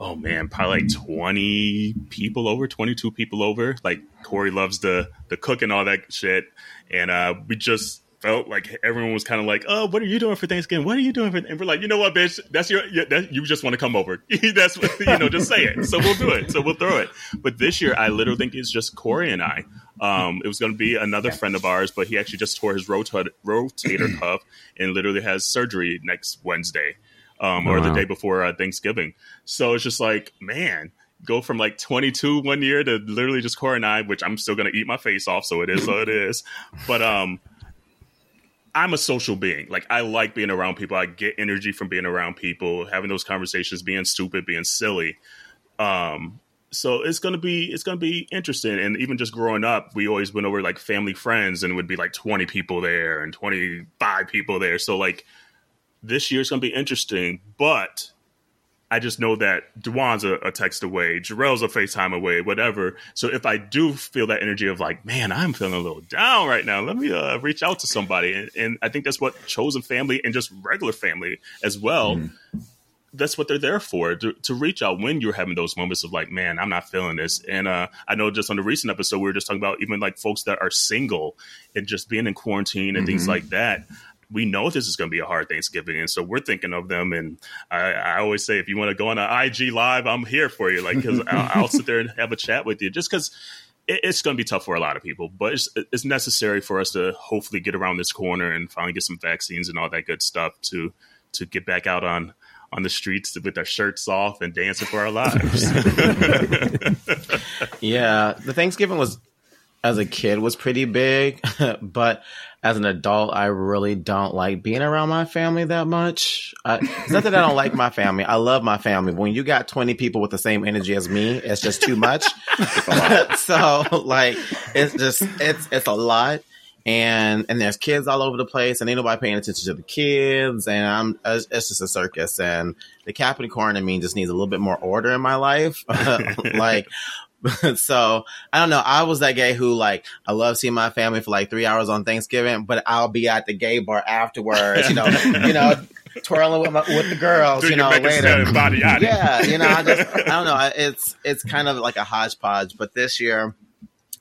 Oh, man, probably like twenty people over, twenty-two people over. Like Corey loves the, the cook and all that shit. And uh, we just felt like everyone was kind of like, oh, what are you doing for Thanksgiving? What are you doing for? And we're like, you know what, bitch? That's your that, you just want to come over. That's what, you know, just say it. So we'll do it. So we'll throw it. But this year, I literally think it's just Corey and I. Um, it was going to be another friend of ours, but he actually just tore his rotator, rotator cuff and literally has surgery next Wednesday. Um, or wow. the day before uh, Thanksgiving. So it's just like, man, go from like twenty-two one year to literally just Corey and I, which I'm still going to eat my face off. So it is what it is. But um, I'm a social being. Like, I like being around people. I get energy from being around people, having those conversations, being stupid, being silly. Um, so it's going to be it's going to be interesting. And even just growing up, we always went over like family friends and it would be like twenty people there and twenty-five people there. So like, this year's going to be interesting, but I just know that Duan's a, a text away, Jarrell's a FaceTime away, whatever. So if I do feel that energy of like, man, I'm feeling a little down right now, let me uh, reach out to somebody. And, and I think that's what Chosen Family and just regular family as well. Mm-hmm. That's what they're there for, to, to reach out when you're having those moments of like, man, I'm not feeling this. And uh, I know just on the recent episode, we were just talking about even like folks that are single and just being in quarantine and mm-hmm. things like that. We know this is going to be a hard Thanksgiving. And so we're thinking of them. And I, I always say, if you want to go on an I G live, I'm here for you. Like, because I'll, I'll sit there and have a chat with you just because it, it's going to be tough for a lot of people. But it's, it's necessary for us to hopefully get around this corner and finally get some vaccines and all that good stuff to to get back out on on the streets with our shirts off and dancing for our lives. Yeah, the Thanksgiving was as a kid was pretty big, but as an adult, I really don't like being around my family that much. I, it's not that I don't like my family. I love my family. When you got twenty people with the same energy as me, it's just too much. So like, it's just, it's, it's a lot. And, and there's kids all over the place and ain't nobody paying attention to the kids. And I'm, it's, it's just a circus. And the Capricorn in me just needs a little bit more order in my life. Like, so I don't know. I was that gay who like, I love seeing my family for like three hours on Thanksgiving, but I'll be at the gay bar afterwards, you know, you know, twirling with my, with the girls, Dude, you know, later. Body yeah. You know, I just, I don't know. It's, it's kind of like a hodgepodge, but this year,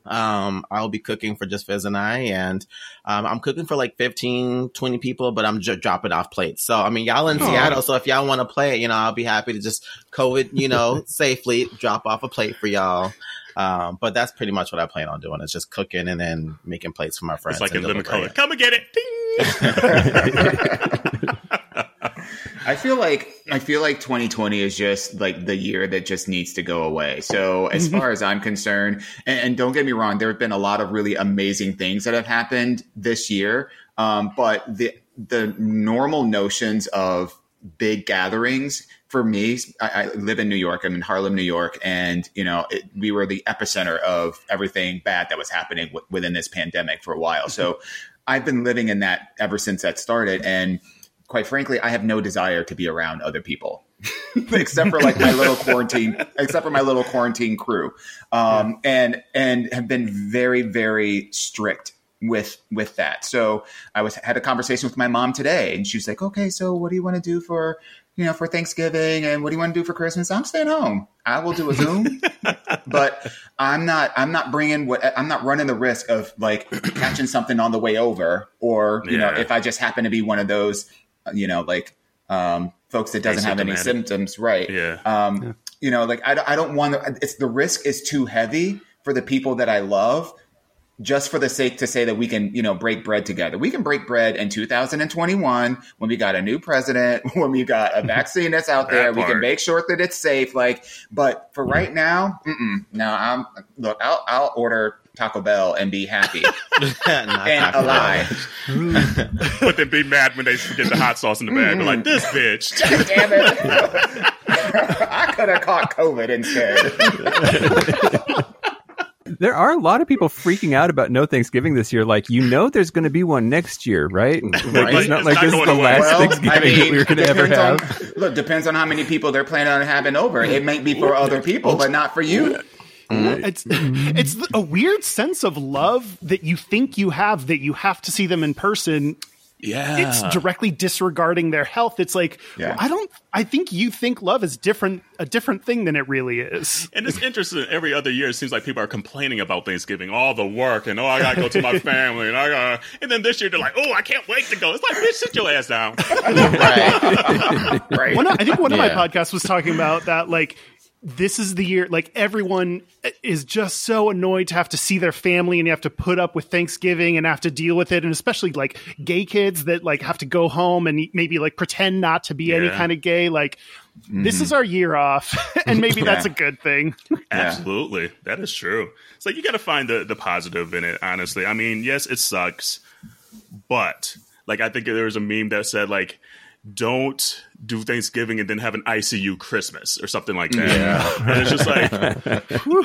um, I'll be cooking for just Fizz and I, and, um, I'm cooking for like fifteen, twenty people, but I'm just dropping off plates. So, I mean, y'all in Aww. Seattle. So if y'all want to play, you know, I'll be happy to just COVID, you know, safely drop off a plate for y'all. Um, but that's pretty much what I plan on doing. It's just cooking and then making plates for my friends. It's like a living color. Come and get it. Ding! I feel like I feel like twenty twenty is just like the year that just needs to go away. So as far as I'm concerned, and, and don't get me wrong, there have been a lot of really amazing things that have happened this year. Um, but the the normal notions of big gatherings for me, I, I live in New York. I'm in Harlem, New York. And, you know, it, we were the epicenter of everything bad that was happening w- within this pandemic for a while. So I've been living in that ever since that started. And quite frankly, I have no desire to be around other people except for like my little quarantine, except for my little quarantine crew. Um, yeah. And and have been very, very strict with with that. So I was had a conversation with my mom today, and she was like, "Okay, so what do you want to do for, you know, for Thanksgiving, and what do you want to do for Christmas?" I'm staying home. I will do a Zoom, but I'm not. I'm not bringing. What I'm not running the risk of like catching something on the way over, or you yeah. know, if I just happen to be one of those, you know, like um, folks that doesn't have any symptoms, right? Yeah. Um, yeah. You know, like I, I don't want. It's the risk is too heavy for the people that I love. Just for the sake to say that we can, you know, break bread together. We can break bread in two thousand twenty-one when we got a new president, when we got a vaccine that's out there. That we part. Can make sure that it's safe. Like, but for right now, mm-mm, no, I'm look, I'll, I'll order Taco Bell and be happy and alive. But then be mad when they get the hot sauce in the bag. Mm-hmm. Like, this bitch. Damn it. I could have caught COVID instead. There are a lot of people freaking out about no Thanksgiving this year. Like, you know, there's going to be one next year, right? Like, right. It's not it's like not this is the away. last well, Thanksgiving I mean, we're going to ever have. On, look, depends on how many people they're planning on having over. It might be for other people, but not for you. Mm-hmm. It's it's a weird sense of love that you think you have that you have to see them in person. Yeah, it's directly disregarding their health. It's like, yeah. well, I don't, I think you think love is different, a different thing than it really is. And it's interesting. Every other year, it seems like people are complaining about Thanksgiving, all the work, and oh, I gotta go to my family, and I gotta, and then this year they're like, oh, I can't wait to go. It's like, bitch, sit your ass down. Right. Right. One of, I think one yeah. of my podcasts was talking about that, like. This is the year, like everyone is just so annoyed to have to see their family and you have to put up with Thanksgiving and have to deal with it. And especially like gay kids that like have to go home and maybe like pretend not to be yeah. any kind of gay. Like mm-hmm. this is our year off and maybe yeah. that's a good thing. Absolutely. That is true. It's like, you got to find the, the positive in it. Honestly. I mean, yes, it sucks, but like, I think there was a meme that said like, don't do Thanksgiving and then have an I C U Christmas or something like that. Yeah. And it's just like,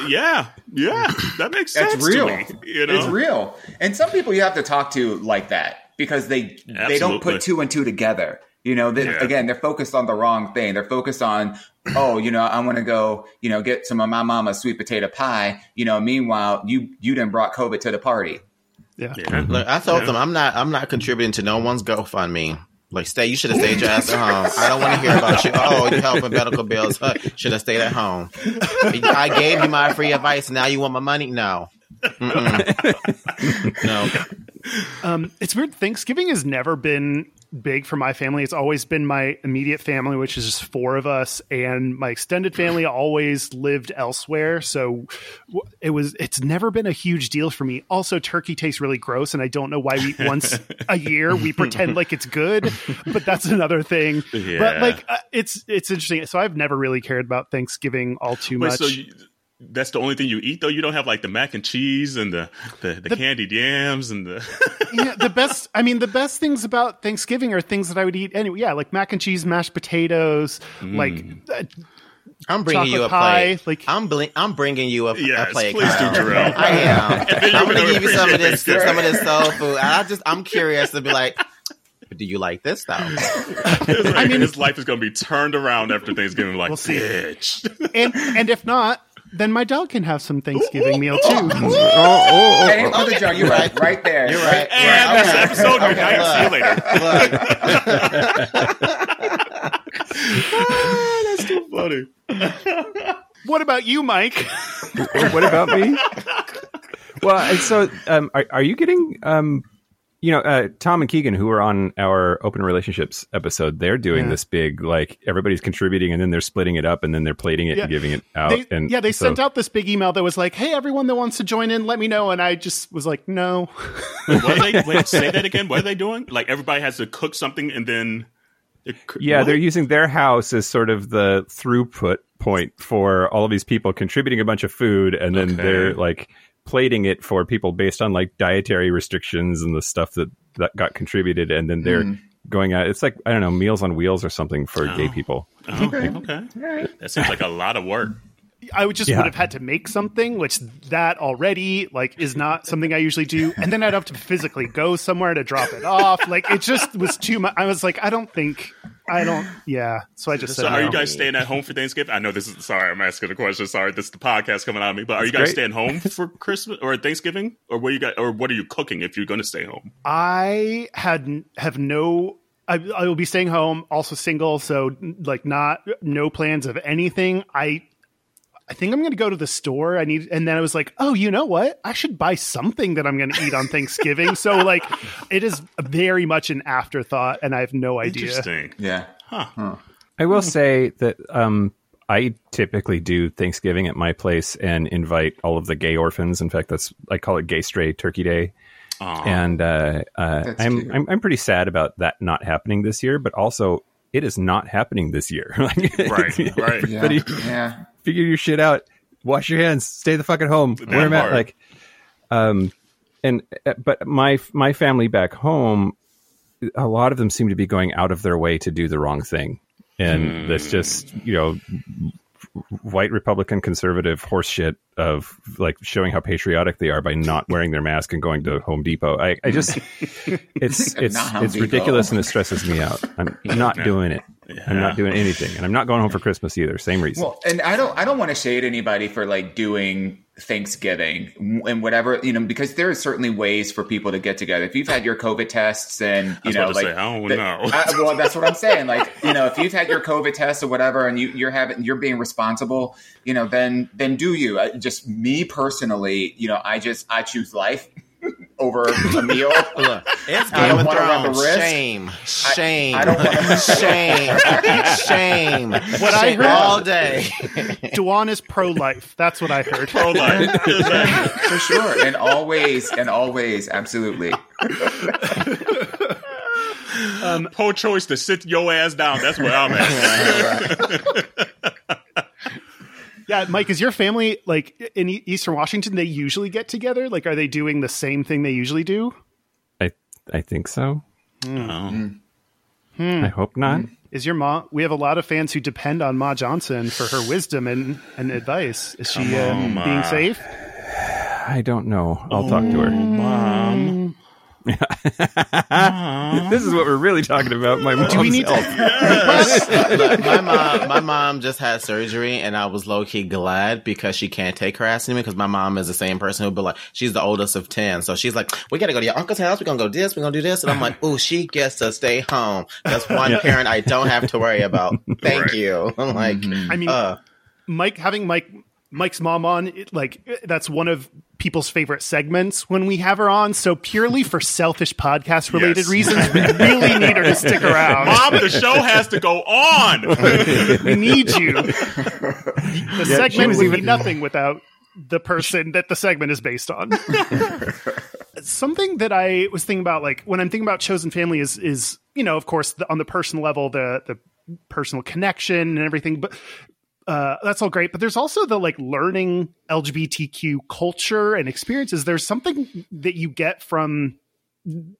yeah, yeah, that makes sense. That's real. To me, you know? It's real. And some people you have to talk to like that because they Absolutely. they don't put two and two together. You know, they, yeah. again, they're focused on the wrong thing. They're focused on, oh, you know, I want to go, you know, get some of my mama's sweet potato pie. You know, meanwhile, you you done brought COVID to the party. Yeah. yeah. Look, I told yeah. them I'm not I'm not contributing to no one's GoFundMe. Like, stay, you should have stayed your ass at home. I don't want to hear about you. Oh, you're helping medical bills. Huh? Should have stayed at home. I gave you my free advice. Now you want my money? No. Mm-mm. No. Um, it's weird. Thanksgiving has never been big for my family. It's always been my immediate family, which is just four of us. And my extended family always lived elsewhere. So it was, it's never been a huge deal for me. Also, turkey tastes really gross. And I don't know why we once a year we pretend like it's good. But that's another thing. Yeah. But like, uh, it's it's interesting. So I've never really cared about Thanksgiving all too Wait, much. So you- That's the only thing you eat, though? You don't have, like, the mac and cheese and the, the, the, the candied yams and the... yeah, the best... I mean, the best things about Thanksgiving are things that I would eat anyway. Yeah, like mac and cheese, mashed potatoes, mm. like... Uh, I'm bringing you a pie. Plate. Like, I'm, bl- I'm bringing you a, yes, a plate. Please Kyle. Do, Jarrell. I am. I'm going to give you some of this, some of this soul food. I just, I'm curious to be like... do you like this though? Like, I mean, his life is going to be turned around after Thanksgiving. Like, we'll see. Bitch. And and if not, then my dog can have some Thanksgiving ooh, meal ooh, too. Ooh, oh, oh, oh, oh. The jar, you're right, right there, you're right. And right. That's okay. Episode. Okay, look, see you later. Ah, that's too funny. What about you, Mike? What about me? Well, and so um, are are you getting? Um, You know, uh, Tom and Keegan, who are on our Open Relationships episode, they're doing yeah. this big, like, everybody's contributing, and then they're splitting it up, and then they're plating it yeah. and giving it out. They, and yeah, they so, sent out this big email that was like, hey, everyone that wants to join in, let me know. And I just was like, no. What are they, wait, say that again. What are they doing? Like, everybody has to cook something, and then... They're cr- yeah, what? They're using their house as sort of the throughput point for all of these people contributing a bunch of food, and then okay. they're like plating it for people based on like dietary restrictions and the stuff that, that got contributed, and then they're mm. going out. It's like, I don't know, Meals on Wheels or something for oh. gay people. Oh, okay. okay. All right. That seems like a lot of work. I would just yeah. would have had to make something, which that already like is not something I usually do. And then I'd have to physically go somewhere to drop it off. Like it just was too much. I was like, I don't think I don't. Yeah. So I just so said, are no. you guys staying at home for Thanksgiving? I know this is sorry. I'm asking a question. Sorry. This is the podcast coming on me, but are That's you guys great. staying home for Christmas or Thanksgiving, or what you got, or what are you cooking if you're going to stay home? I had have no, I, I will be staying home, also single. So like not, no plans of anything. I, I think I'm going to go to the store. I need, and then I was like, oh, you know what? I should buy something that I'm going to eat on Thanksgiving. So like, it is very much an afterthought, and I have no idea. Interesting. Yeah. Huh. Huh. I will say that um, I typically do Thanksgiving at my place and invite all of the gay orphans. In fact, that's I call it Gay Stray Turkey Day. Aww. And uh, uh, I'm, I'm I'm pretty sad about that not happening this year, but also it is not happening this year. Like, right. Right. Yeah. yeah. Figure your shit out. Wash your hands. Stay the fuck at home. Where am I? Like, um, and but my my family back home, a lot of them seem to be going out of their way to do the wrong thing, and mm. that's just you know white Republican conservative horse shit of like showing how patriotic they are by not wearing their mask and going to Home Depot. I, I just it's it's it's ridiculous and it stresses me out. I'm not doing it. Yeah. I'm not doing anything, and I'm not going home for Christmas either. Same reason. Well, and I don't, I don't want to shade anybody for like doing Thanksgiving and whatever, you know, because there are certainly ways for people to get together. If you've had your COVID tests and you know, like, say, I don't the, know. I, well, that's what I'm saying. Like, you know, if you've had your COVID tests or whatever, and you, you're having, you're being responsible, you know, then, then do you. I, just me personally, you know, I just, I choose life over a meal. Look, it's Game I don't of want Thrones. To run the risk. Shame. Shame. I, I don't want to shame. Shame. What shame I heard all day. Duan is pro-life. That's what I heard. Pro-life. For sure. And always, and always, absolutely. Um, pro choice to sit your ass down. That's where I'm at. Yeah, Mike, is your family, like, in Eastern Washington, they usually get together? Like, are they doing the same thing they usually do? I I think so. Mm. Mm. I hope not. Is your mom... We have a lot of fans who depend on Ma Johnson for her wisdom and, and advice. Is she oh, um, being safe? I don't know. I'll oh, talk to her. Mom. This is what we're really talking about. My mom's Do we need to- yes. my mom my mom just had surgery, and I was low-key glad because she can't take her ass anymore, because my mom is the same person who'd be like, she's the oldest of ten, so she's like, we gotta go to your uncle's house, we're gonna go this, we're gonna do this, and I'm like, ooh, she gets to stay home. That's one yeah. parent I don't have to worry about. Thank right. you. I'm like, mm-hmm. I mean, uh, Mike having Mike Mike's mom on, it, like, that's one of people's favorite segments when we have her on. So purely for selfish podcast related yes. reasons, we really need her to stick around. Mom, the show has to go on. We need you. The yeah, segment would even... be nothing without the person that the segment is based on. Something that I was thinking about, like, when I'm thinking about Chosen Family is, is you know, of course, the, on the personal level, the the personal connection and everything, but Uh, that's all great, but there's also the like learning L G B T Q culture and experiences. There's something that you get from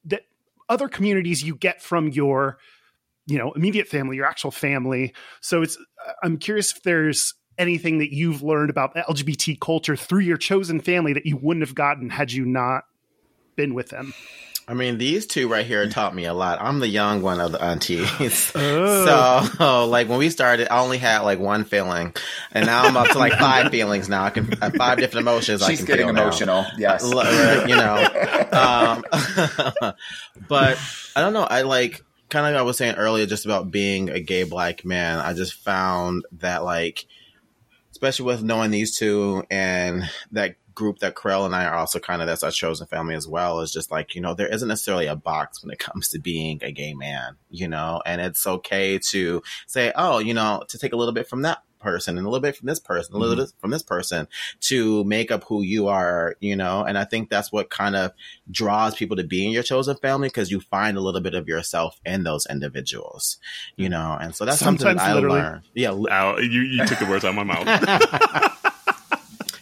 that other communities you get from your, you know, immediate family, your actual family. So it's, I'm curious if there's anything that you've learned about L G B T culture through your Chosen Family that you wouldn't have gotten had you not been with them. I mean, these two right here taught me a lot. I'm the young one of the aunties. Oh. So, like, when we started, I only had, like, one feeling. And now I'm up to, like, five feelings now. I can Five different emotions She's I can feel She's getting emotional. Now. Yes. You know. Um, but I don't know. I, like, kind of like I was saying earlier just about being a gay black man, I just found that, like, especially with knowing these two and that group that Krell and I are also kind of, that's our Chosen Family as well, is just like, you know, there isn't necessarily a box when it comes to being a gay man, you know, and it's okay to say, oh, you know, to take a little bit from that person and a little bit from this person, a little mm-hmm. bit from this person to make up who you are, you know? And I think that's what kind of draws people to being your chosen family, because you find a little bit of yourself in those individuals, you know? And so that's Sometimes something I learned. Yeah. Ow, you, you took the words out of my mouth.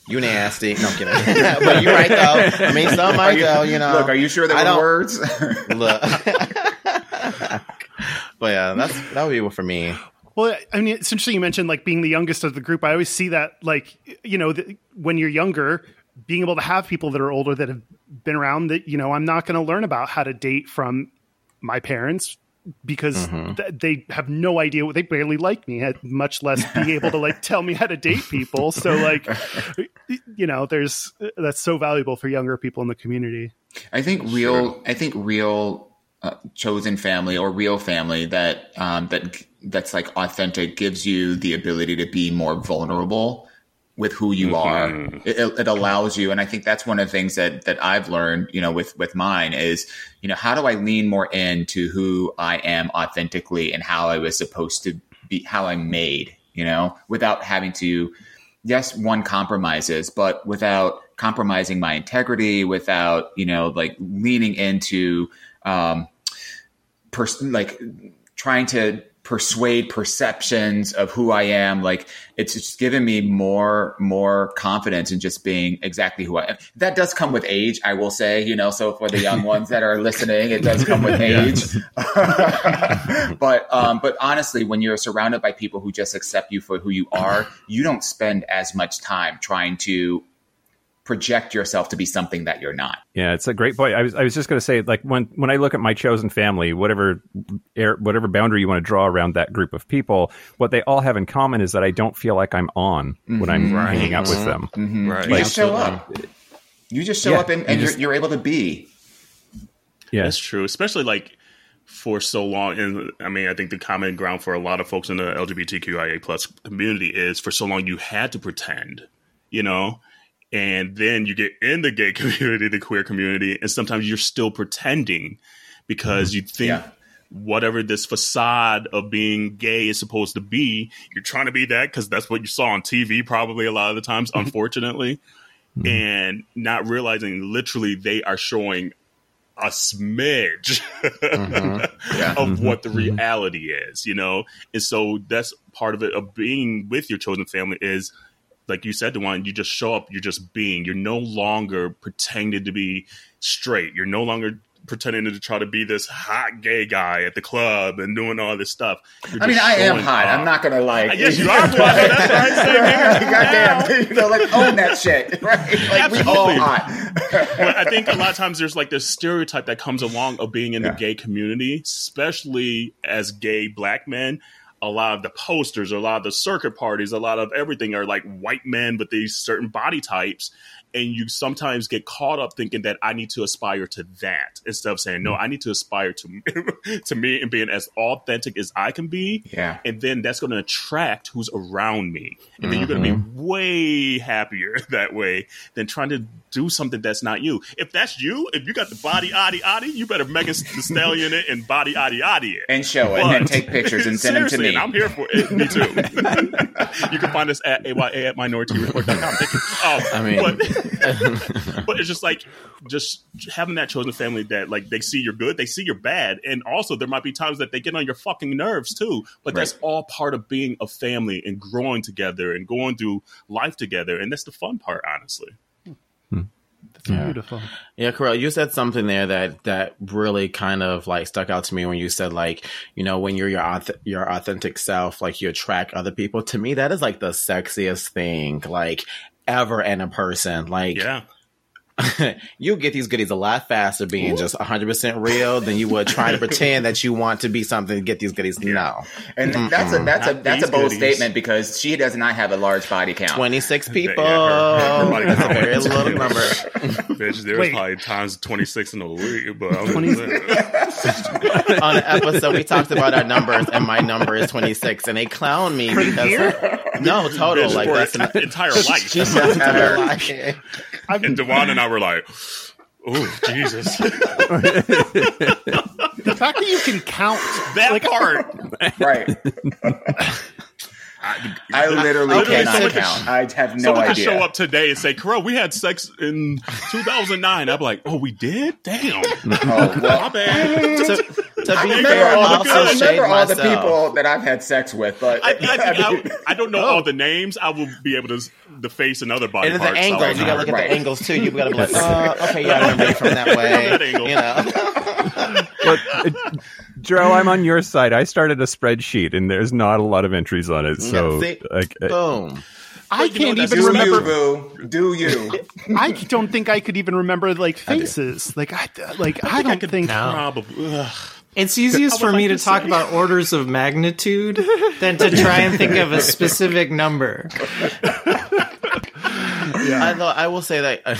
You nasty. No, I'm kidding. But you're right, though. I mean, some might go, you know. Look, are you sure they were words? Look. But yeah, that's, that would be one for me. Well, I mean, it's interesting you mentioned, like, being the youngest of the group. I always see that, like, you know, the, when you're younger, being able to have people that are older that have been around that, you know, I'm not going to learn about how to date from my parents because mm-hmm. th- they have no idea what, they barely like me, much less be able to like tell me how to date people. So like, you know, there's, that's so valuable for younger people in the community. I think real, sure. I think real uh, chosen family or real family that, um, that that's like authentic gives you the ability to be more vulnerable with who you mm-hmm. are. It, it allows you. And I think that's one of the things that, that I've learned, you know, with, with mine is, you know, how do I lean more into who I am authentically and how I was supposed to be, how I'm made, you know, without having to, yes, one compromises, but without compromising my integrity, without, you know, like leaning into, um, pers- like trying to, persuade perceptions of who I am. Like it's just given me more, more confidence in just being exactly who I am. That does come with age, I will say, you know, so for the young ones that are listening, it does come with age. But, um, but honestly, when you're surrounded by people who just accept you for who you are, you don't spend as much time trying to project yourself to be something that you're not. Yeah, it's a great point. I was I was just going to say, like, when, when I look at my chosen family, whatever air, whatever boundary you want to draw around that group of people, what they all have in common is that I don't feel like I'm on mm-hmm. when I'm right. hanging out mm-hmm. with them. Mm-hmm. Right. You like, just show up. You just show yeah, up and, and you just, you're, you're able to be. Yeah, that's true. Especially, like, for so long. And I mean, I think the common ground for a lot of folks in the L G B T Q I A plus community is for so long you had to pretend, you know? And then you get in the gay community, the queer community, and sometimes you're still pretending because you think yeah. whatever this facade of being gay is supposed to be, you're trying to be that because that's what you saw on T V probably a lot of the times, unfortunately, and not realizing literally they are showing a smidge uh-huh. yeah. of mm-hmm. what the reality is, you know? And so that's part of it of being with your chosen family is, like you said, DeJuan, you just show up, you're just being, you're no longer pretending to be straight. You're no longer pretending to try to be this hot gay guy at the club and doing all this stuff. You're I mean, I am hot. Up. I'm not going to lie. Yes, you are. That's what I say. Goddamn. You know, like, own that shit. Right? Like, absolutely. We all hot. But I think a lot of times there's like this stereotype that comes along of being in yeah. the gay community, especially as gay black men. A lot of the posters, a lot of the circuit parties, a lot of everything are like white men with these certain body types. And you sometimes get caught up thinking that I need to aspire to that instead of saying, no, I need to aspire to, to me and being as authentic as I can be. Yeah. And then that's going to attract who's around me. And mm-hmm. then you're going to be way happier that way than trying to do something that's not you. If that's you, if you got the body, oddy, oddy, you better Megan Thee Stallion it and body, oddy, oddy it. And show it. But, and then take pictures and send them to me. I'm here for it. Me too. You can find us at A Y A at Minority Report dot com. Oh, I mean. But, but it's just like just having that chosen family that like they see you're good, they see you're bad, and also there might be times that they get on your fucking nerves too, but right. that's all part of being a family and growing together and going through life together, and that's the fun part, honestly. hmm. That's yeah. beautiful. Yeah, Carell, you said something there that that really kind of like stuck out to me when you said, like, you know, when you're your your authentic self, like you attract other people. To me, that is like the sexiest thing like ever in a person. Like, yeah. you get these goodies a lot faster being Ooh. Just one hundred percent real than you would trying to pretend that you want to be something to get these goodies. Yeah. No. And Mm-mm. that's a that's not a that's a bold goodies. Statement because she does not have a large body count. twenty-six people. Yeah, her, her that's count. A very little number. Bitch, there's Wait. Probably times twenty-six in a week, but I'm on an episode we talked about our numbers and my number is twenty-six and they clown me because I, no, total bitch, like that's an entire life. She that's an entire life. And DeJuan and I were like, oh, Jesus. The fact that you can count that like, part. Right. I, I literally, literally cannot count. Sh- I have no someone idea. Someone could show up today and say, Carell, we had sex in two thousand nine. I'd be like, oh, we did? Damn. Oh, well, my bad. To, to I be fair, I also remember all myself. the people that I've had sex with. But I, I, I, mean, I, I don't know oh. all the names. I will be able to the face and other body and parts. And the angles. You got to look at right. the angles, too. You've got to be like, uh, okay, yeah, I remember it from that way. That angle. You know. But, uh, Joe, I'm on your side. I started a spreadsheet, and there's not a lot of entries on it. So, yeah, they, like, boom. I can't even do remember. You, boo. Do you? I don't think I could even remember like faces. I like, I like I, I don't think. I could think probably. Ugh. It's easiest for like me to, to talk about orders of magnitude than to try and think of a specific number. Yeah. I, I will say that. Uh,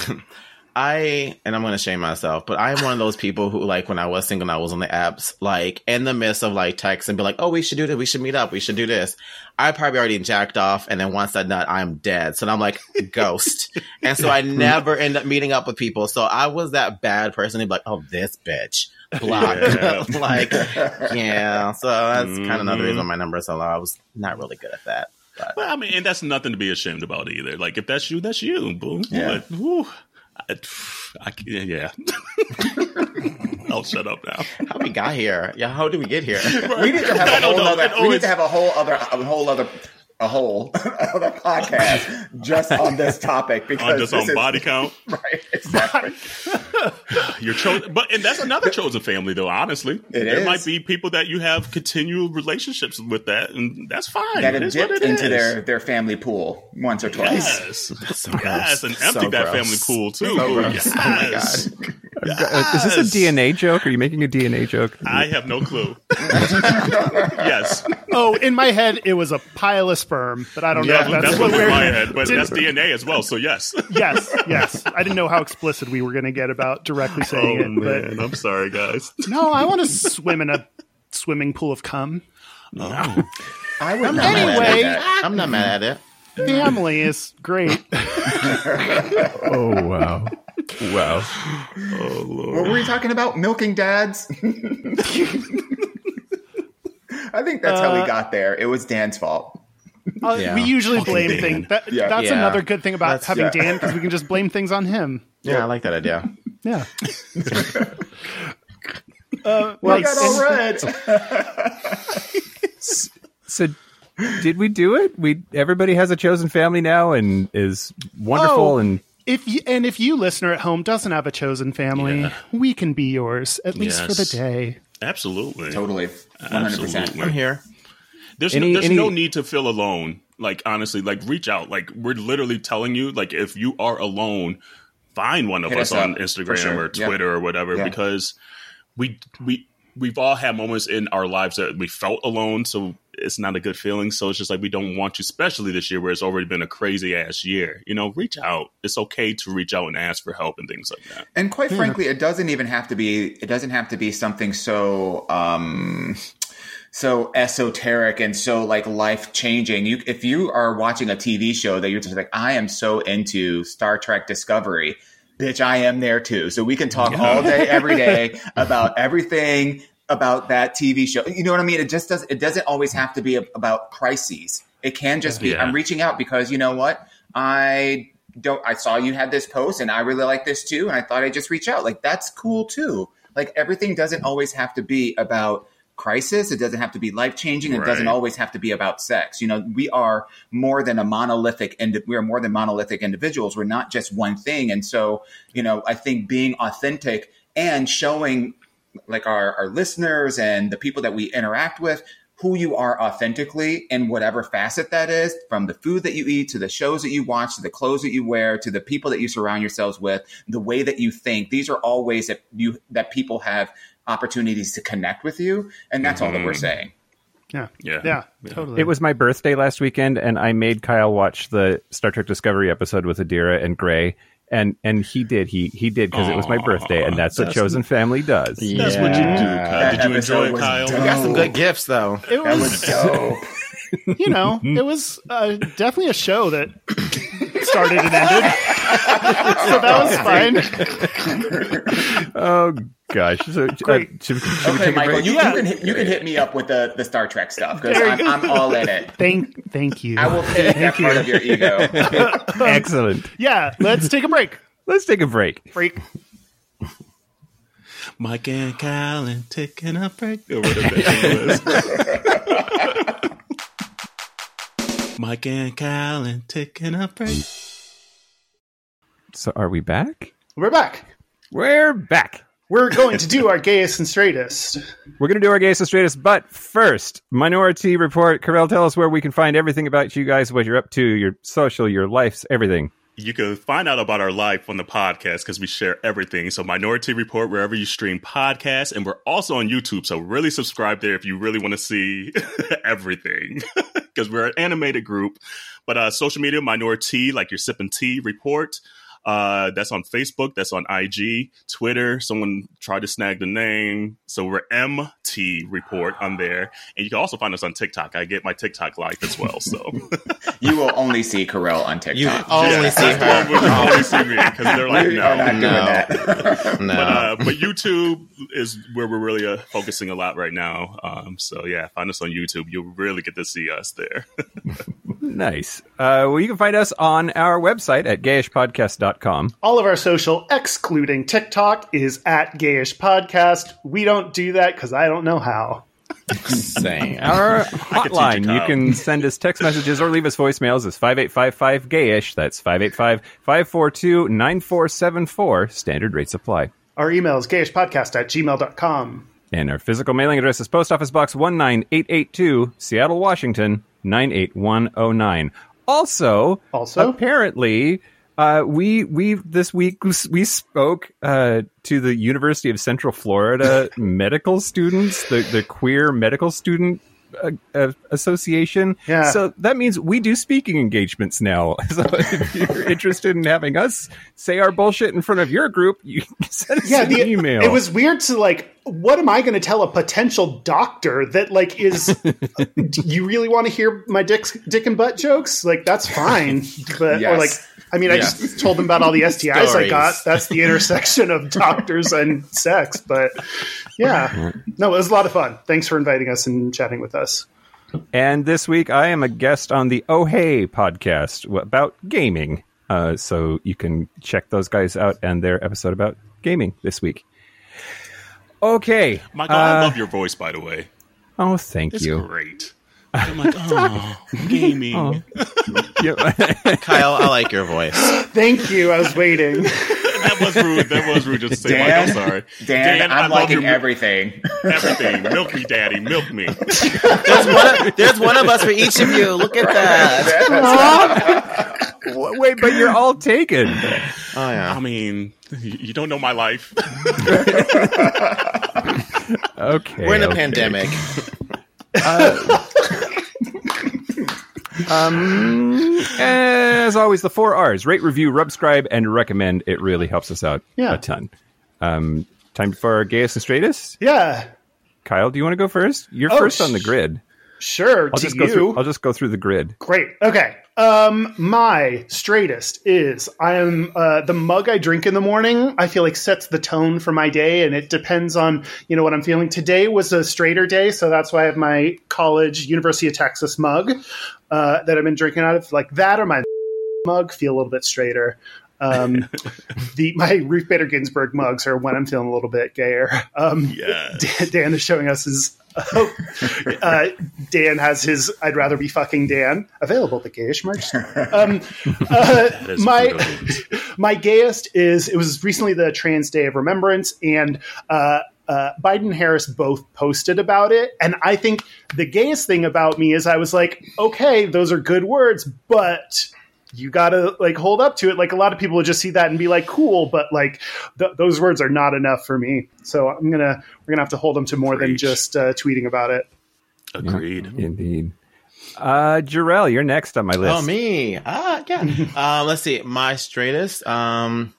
I, and I'm going to shame myself, but I am one of those people who, like, when I was single and I was on the apps, like, in the midst of, like, text and be like, oh, we should do this, we should meet up, we should do this. I probably already jacked off, and then once I'm done, I'm dead. So then I'm like, ghost. And so I never end up meeting up with people. So I was that bad person to be like, oh, this bitch. Block. Yeah. Like, yeah. So that's mm-hmm. kind of another reason my number is so low. I was not really good at that. But. Well, I mean, and that's nothing to be ashamed about either. Like, if that's you, that's you. Boom. Yeah. But, whew. I, I, yeah. I'll shut up now. How we got here? Yeah, how did we get here? We need to have a whole know, other. We need to have a whole other, a whole other, a whole other podcast just on this topic because on just on is, body count, right? Exactly. You're chosen, but and that's another chosen family, though. Honestly, it there is. might be people that you have continual relationships with that, and that's fine. That have dipped into is. their their family pool once or twice. Yes, that's so yes, gross. and empty so that gross. family pool too. So yes. Oh my god. Yes. Is this a D N A joke? Are you making a D N A joke? I have no clue. Yes. Oh, in my head, it was a pile of sperm, but I don't yeah, know. If that's that's what was in my head, but that's D N A as well, so yes. Yes, yes. I didn't know how explicit we were going to get about directly saying oh, it. Man. But... I'm sorry, guys. No, I want to swim in a swimming pool of cum. No. no. I would I'm not anyway, mad at I'm not mad at it. Family is great. Oh, wow. Wow. Oh, Lord. What were we talking about? Milking dads? I think that's uh, how we got there. It was Dan's fault. Uh, yeah. We usually Fucking blame Dan. things. That, yeah. That's yeah. another good thing about that's, having yeah. Dan because we can just blame things on him. Yeah, yeah. I like that idea. Yeah. uh, well, I got all red. So... Did we do it? We everybody has a chosen family now and is wonderful. Oh, and if you, and if you listener at home doesn't have a chosen family, yeah. we can be yours at least yes. for the day. Absolutely, totally, one hundred percent. I'm here. There's any, no, there's any... no need to feel alone. Like honestly, like reach out. Like we're literally telling you. Like if you are alone, find one of Hit us, us on Instagram sure. or Twitter yeah. or whatever yeah. because we we we've all had moments in our lives that we felt alone. So. It's not a good feeling. So it's just like, we don't want you, especially this year where it's already been a crazy ass year, you know, reach out. It's okay to reach out and ask for help and things like that. And quite yeah. frankly, it doesn't even have to be, it doesn't have to be something so, um, so esoteric and so like life changing. You, if you are watching a T V show that you're just like, I am so into Star Trek Discovery, bitch, I am there too. So we can talk yeah. all day, every day about everything about that T V show. You know what I mean? It just does. It doesn't always have to be a, about crises. It can just be, yeah. I'm reaching out because you know what? I don't, I saw you had this post and I really like this too. And I thought I'd just reach out. Like, that's cool too. Like everything doesn't always have to be about crisis. It doesn't have to be life changing. It right. doesn't always have to be about sex. You know, we are more than a monolithic and we are more than monolithic individuals. We're not just one thing. And so, you know, I think being authentic and showing like our, our listeners and the people that we interact with, who you are authentically in whatever facet that is, from the food that you eat, to the shows that you watch, to the clothes that you wear, to the people that you surround yourselves with, the way that you think. These are all ways that you, that people have opportunities to connect with you. And that's mm-hmm. all that we're saying. Yeah. yeah. Yeah. Yeah. Totally. It was my birthday last weekend and I made Kyle watch the Star Trek Discovery episode with Adira and Gray. And and he did. He he did because it was my birthday, and that's, that's what Chosen Family does. That's yeah. what you do, Kyle. That did you enjoy it, Kyle? Dope. We got some good gifts, though. It was, was dope. You know, it was uh, definitely a show that started and ended. So that was fun. Oh gosh! So, uh, should, should okay, Michael, you, yeah. you can hit, you can hit me up with the, the Star Trek stuff because I'm, I'm all in it. Thank thank you. I will pay that you. part of your ego. Excellent. Yeah, let's take a break. Let's take a break. Break. Mike and Colin taking a break. Or whatever that thing was. Mike and Colin taking a break. So are we back? We're back. We're back. We're going to do our gayest and straightest. We're going to do our gayest and straightest, but first, Minoritea Report. Carell, tell us where we can find everything about you guys, what you're up to, your social, your lives, everything. You can find out about our life on the podcast because we share everything. So Minoritea Report, wherever you stream podcasts. And we're also on YouTube. So really subscribe there if you really want to see everything because we're an animated group. But uh, social media, Minoritea, like your sipping tea report. Uh, that's on Facebook. That's on I G, Twitter. Someone tried to snag the name. So we're M T Report on there. And you can also find us on TikTok. I get my TikTok life as well. So you will only see Carell on TikTok. You will only yeah, see her. You will only see me because they're like, we no. Not doing no. That. No. But, uh, but YouTube is where we're really uh, focusing a lot right now. Um, so yeah, find us on YouTube. You'll really get to see us there. Nice. Uh, well, you can find us on our website at gayish podcast dot com. All of our social, excluding TikTok, is at gayishpodcast. We don't do that because I don't know how. Same. Our hotline, you, you can send us text messages or leave us voicemails, is five eight five five gayish. That's five eight five, five four two, nine four seven four. Standard rates apply. Our email is gayishpodcast at gmail dot com. And our physical mailing address is Post Office Box one nine eight eight two, Seattle, Washington, nine eight one oh nine. Also, also? apparently, uh, we we this week we spoke uh, to the University of Central Florida medical students, the, the Queer Medical Student uh, uh, Association. Yeah. So that means we do speaking engagements now. So if you're interested in having us say our bullshit in front of your group, you can send us yeah, an the, email. It was weird to like... What am I going to tell a potential doctor that, like, is, do you really want to hear my dick, dick and butt jokes? Like, that's fine. But, yes. Or, like, I mean, yes. I just told them about all the S T Is Stories. I got. That's the intersection of doctors and sex. But, yeah. No, it was a lot of fun. Thanks for inviting us and chatting with us. And this week, I am a guest on the Oh Hey podcast about gaming. Uh, so you can check those guys out and their episode about gaming this week. Okay. Michael, uh, I love your voice, by the way. Oh, thank it's you. It's great. I'm like, oh, gaming. Oh. Kyle, I like your voice. Thank you. I was waiting. That was rude. That was rude. Just to say, Dan, Michael, sorry. Dan, Dan I'm liking your, everything. Everything. Milk me, Daddy. Milk me. There's one, of, there's one of us for each of you. Look at that. Wait, but you're all taken. Oh, yeah. I mean, you don't know my life. Okay. We're in a okay. pandemic. Uh, um, as always, the four R's: rate, review, subscribe, and recommend. It really helps us out yeah. a ton. Um, time for our gayest and straightest. Yeah. Kyle, do you want to go first? You're oh, first on the grid. Sure. I'll just, go through, I'll just go through the grid. Great. Okay. Um, my straightest is I am, uh, the mug I drink in the morning, I feel like sets the tone for my day, and it depends on, you know, what I'm feeling. Today was a straighter day. So that's why I have my college University of Texas mug, uh, that I've been drinking out of. Like that or my mug feel a little bit straighter. Um, the, my Ruth Bader Ginsburg mugs are when I'm feeling a little bit gayer. Um, yes. Dan is showing us his, Oh, uh, Dan has his I'd rather be fucking Dan available at the gayish merch. Um, uh, my my gayest is it was recently the Trans Day of Remembrance, and uh, uh, Biden and Harris both posted about it. And I think the gayest thing about me is I was like, okay, those are good words, but you gotta like hold up to it. Like a lot of people would just see that and be like, cool, but like th- those words are not enough for me. So I'm going to, we're going to have to hold them to more Preach. than just uh, tweeting about it. Agreed. Yeah, indeed. Uh, Jarrell, you're next on my list. Oh, me. Ah, yeah. um, let's see. My straightest. Um,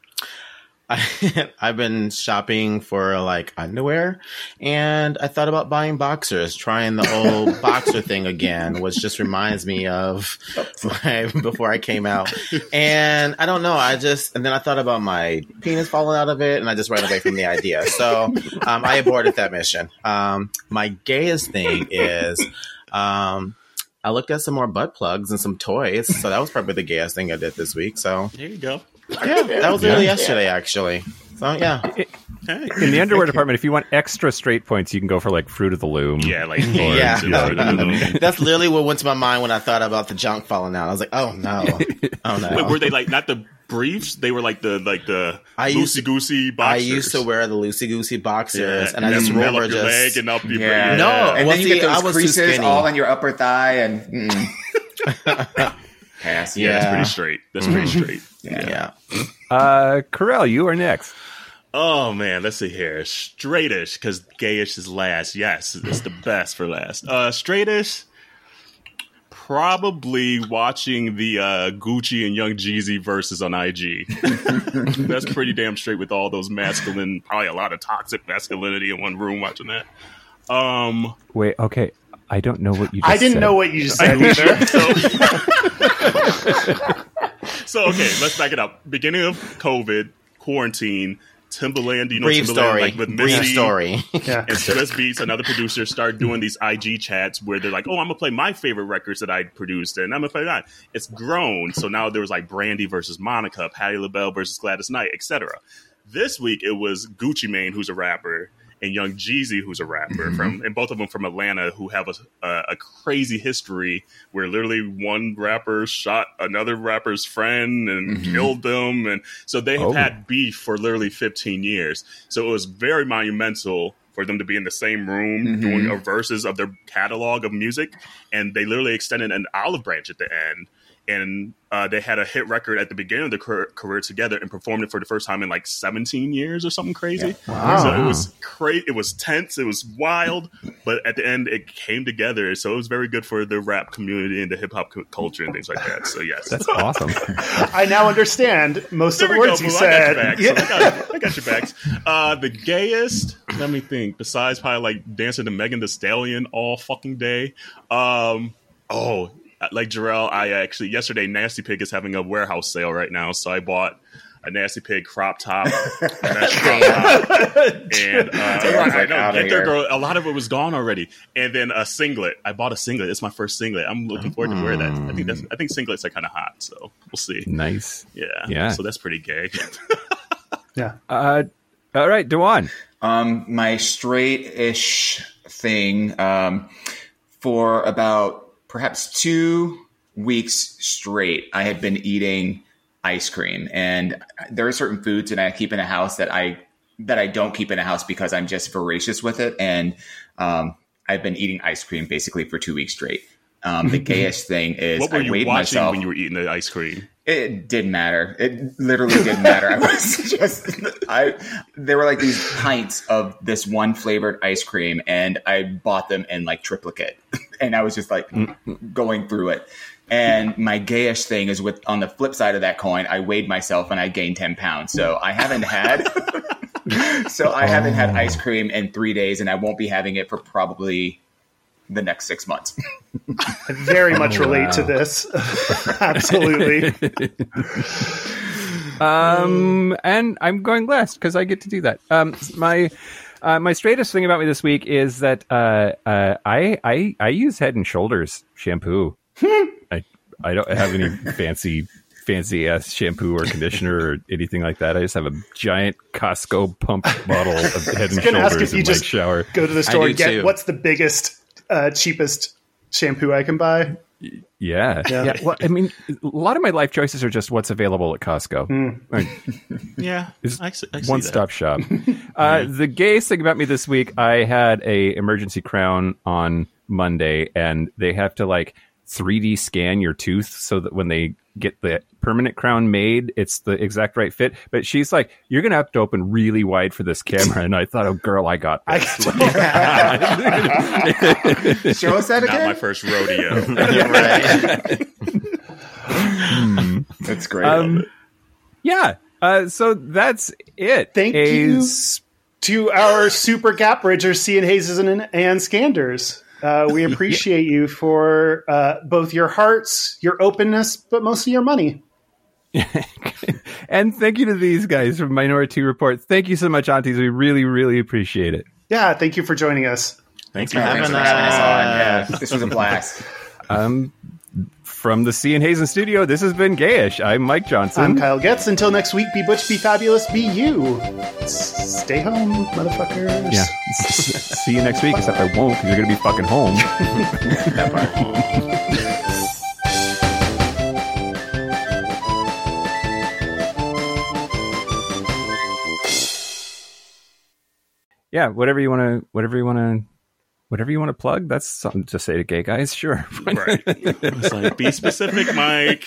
I, I've been shopping for like underwear, and I thought about buying boxers. Trying the old boxer thing again, which just reminds me of my, before I came out. And I don't know. I just and then I thought about my penis falling out of it, and I just ran away from the idea. So um, I aborted that mission. Um, my gayest thing is. Um, I looked at some more butt plugs and some toys. So that was probably the gayest thing I did this week. So there you go. Yeah, that was really yeah. yesterday, actually. So yeah. In the underwear department, if you want extra straight points, you can go for like Fruit of the Loom. Yeah, like yeah. That, that's literally what went to my mind when I thought about the junk falling out. I was like, oh no, oh no. Wait, were they like not the briefs? They were like the like the loosey goosey boxers. I used to wear the loosey goosey boxers, yeah, and, and I just remember just leg and up your yeah, no, yeah. and well, then you see, get those creases all on your upper thigh and. Mm. Pass. Yeah, yeah, that's pretty straight. That's mm-hmm. pretty straight. Yeah. yeah. Uh, Corell, you are next. Oh, man. Let's see here. Straightish, because gayish is last. Yes, it's the best for last. Uh, straightish, probably watching the uh, Gucci and Young Jeezy versus on I G. That's pretty damn straight with all those masculine, probably a lot of toxic masculinity in one room watching that. Um, Wait, okay. I don't know what you just said. I didn't said. know what you just said either. So. So, okay, let's back it up. Beginning of COVID, quarantine, Timbaland, you know, Brief Timbaland, story. like with Missy Brief story. yeah. and Swiss Beats, another producer, start doing these I G chats where they're like, oh, I'm going to play my favorite records that I produced, and I'm going to play that. It's grown. So now there was like Brandy versus Monica, Patti LaBelle versus Gladys Knight, et cetera. This week, it was Gucci Mane, who's a rapper, and Young Jeezy, who's a rapper, mm-hmm. from and both of them from Atlanta, who have a, a, a crazy history where literally one rapper shot another rapper's friend and mm-hmm. killed them. And so they have oh. had beef for literally fifteen years. So it was very monumental for them to be in the same room mm-hmm. doing a verses of their catalog of music. And they literally extended an olive branch at the end. And uh, they had a hit record at the beginning of their career together and performed it for the first time in like seventeen years or something crazy. Yeah. Wow. So it was crazy. It was tense. It was wild. But at the end, it came together. So it was very good for the rap community and the hip hop co- culture and things like that. So, yes. That's awesome. I now understand most there of the words go, you said. I got your backs. Yeah. So I, got, I got your backs. Uh, the gayest, let me think, besides probably like dancing to Megan Thee Stallion all fucking day. Um, oh, Like Jarrell, I actually, yesterday, Nasty Pig is having a warehouse sale right now. So I bought a Nasty Pig crop top. That's crop top. And uh, I know, get there, girl. A lot of it was gone already. And then a singlet. I bought a singlet. It's my first singlet. I'm looking forward mm. to wear that. I think that's, I think singlets are kind of hot. So we'll see. Nice. Yeah. yeah. So that's pretty gay. yeah. Uh, all right, Dewan. Um, my straight-ish thing um, for about, perhaps two weeks straight, I had been eating ice cream, and there are certain foods that I keep in a house that I that I don't keep in a house because I'm just voracious with it. And um, I've been eating ice cream basically for two weeks straight. Um, the gayest thing is what were you I weighed watching myself when you were eating the ice cream. It didn't matter. It literally didn't matter. I was just I. There were like these pints of this one flavored ice cream, and I bought them in like triplicate, and I was just like going through it. And my gayish thing is with on the flip side of that coin, I weighed myself and I gained ten pounds. So I haven't had. so I haven't had ice cream in three days, and I won't be having it for probably the next six months. I very much oh, relate wow. to this. Absolutely. um, and I'm going last because I get to do that. Um, my uh, my straightest thing about me this week is that uh, uh, I, I I use Head and Shoulders shampoo. I I don't have any fancy fancy ass shampoo or conditioner or anything like that. I just have a giant Costco pump bottle of Head and Shoulders in my shower. Go to the store and get too. What's the biggest. Uh, cheapest shampoo I can buy. Yeah. yeah. yeah. Well, I mean, a lot of my life choices are just what's available at Costco. Mm. I mean, yeah. One-stop shop. Uh, the gayest thing about me this week, I had a emergency crown on Monday, and they have to like three D scan your tooth so that when they get the permanent crown made, it's the exact right fit. But she's like, you're gonna have to open really wide for this camera. And I thought, oh girl, I got this. I show us that again. Not my first rodeo. That's great. Um, yeah. Uh, so that's it. Thank Hayes. you to our super Gap Bridgers, C and Hayes and, and Scanders. Uh, we appreciate you for uh, both your hearts, your openness, but mostly your money. And thank you to these guys from Minoritea Report. Thank you so much, aunties. We really, really appreciate it. Yeah, thank you for joining us. Thanks, Thanks for having us on. Yeah, this was a blast. Um, from the C and Hazen studio, this has been Gayish. I'm Mike Johnson. I'm Kyle Getz. Until next week, be butch, be fabulous, be you. S- stay home, motherfuckers. Yeah. See you next week, except I won't, because you're going to be fucking home. That part. Yeah, whatever you want to, whatever you want to, whatever you want to plug. That's something to say to gay guys. Sure, right? It's like, be specific, Mike.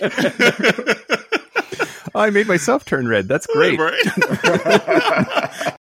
Oh, I made myself turn red. That's great. Right.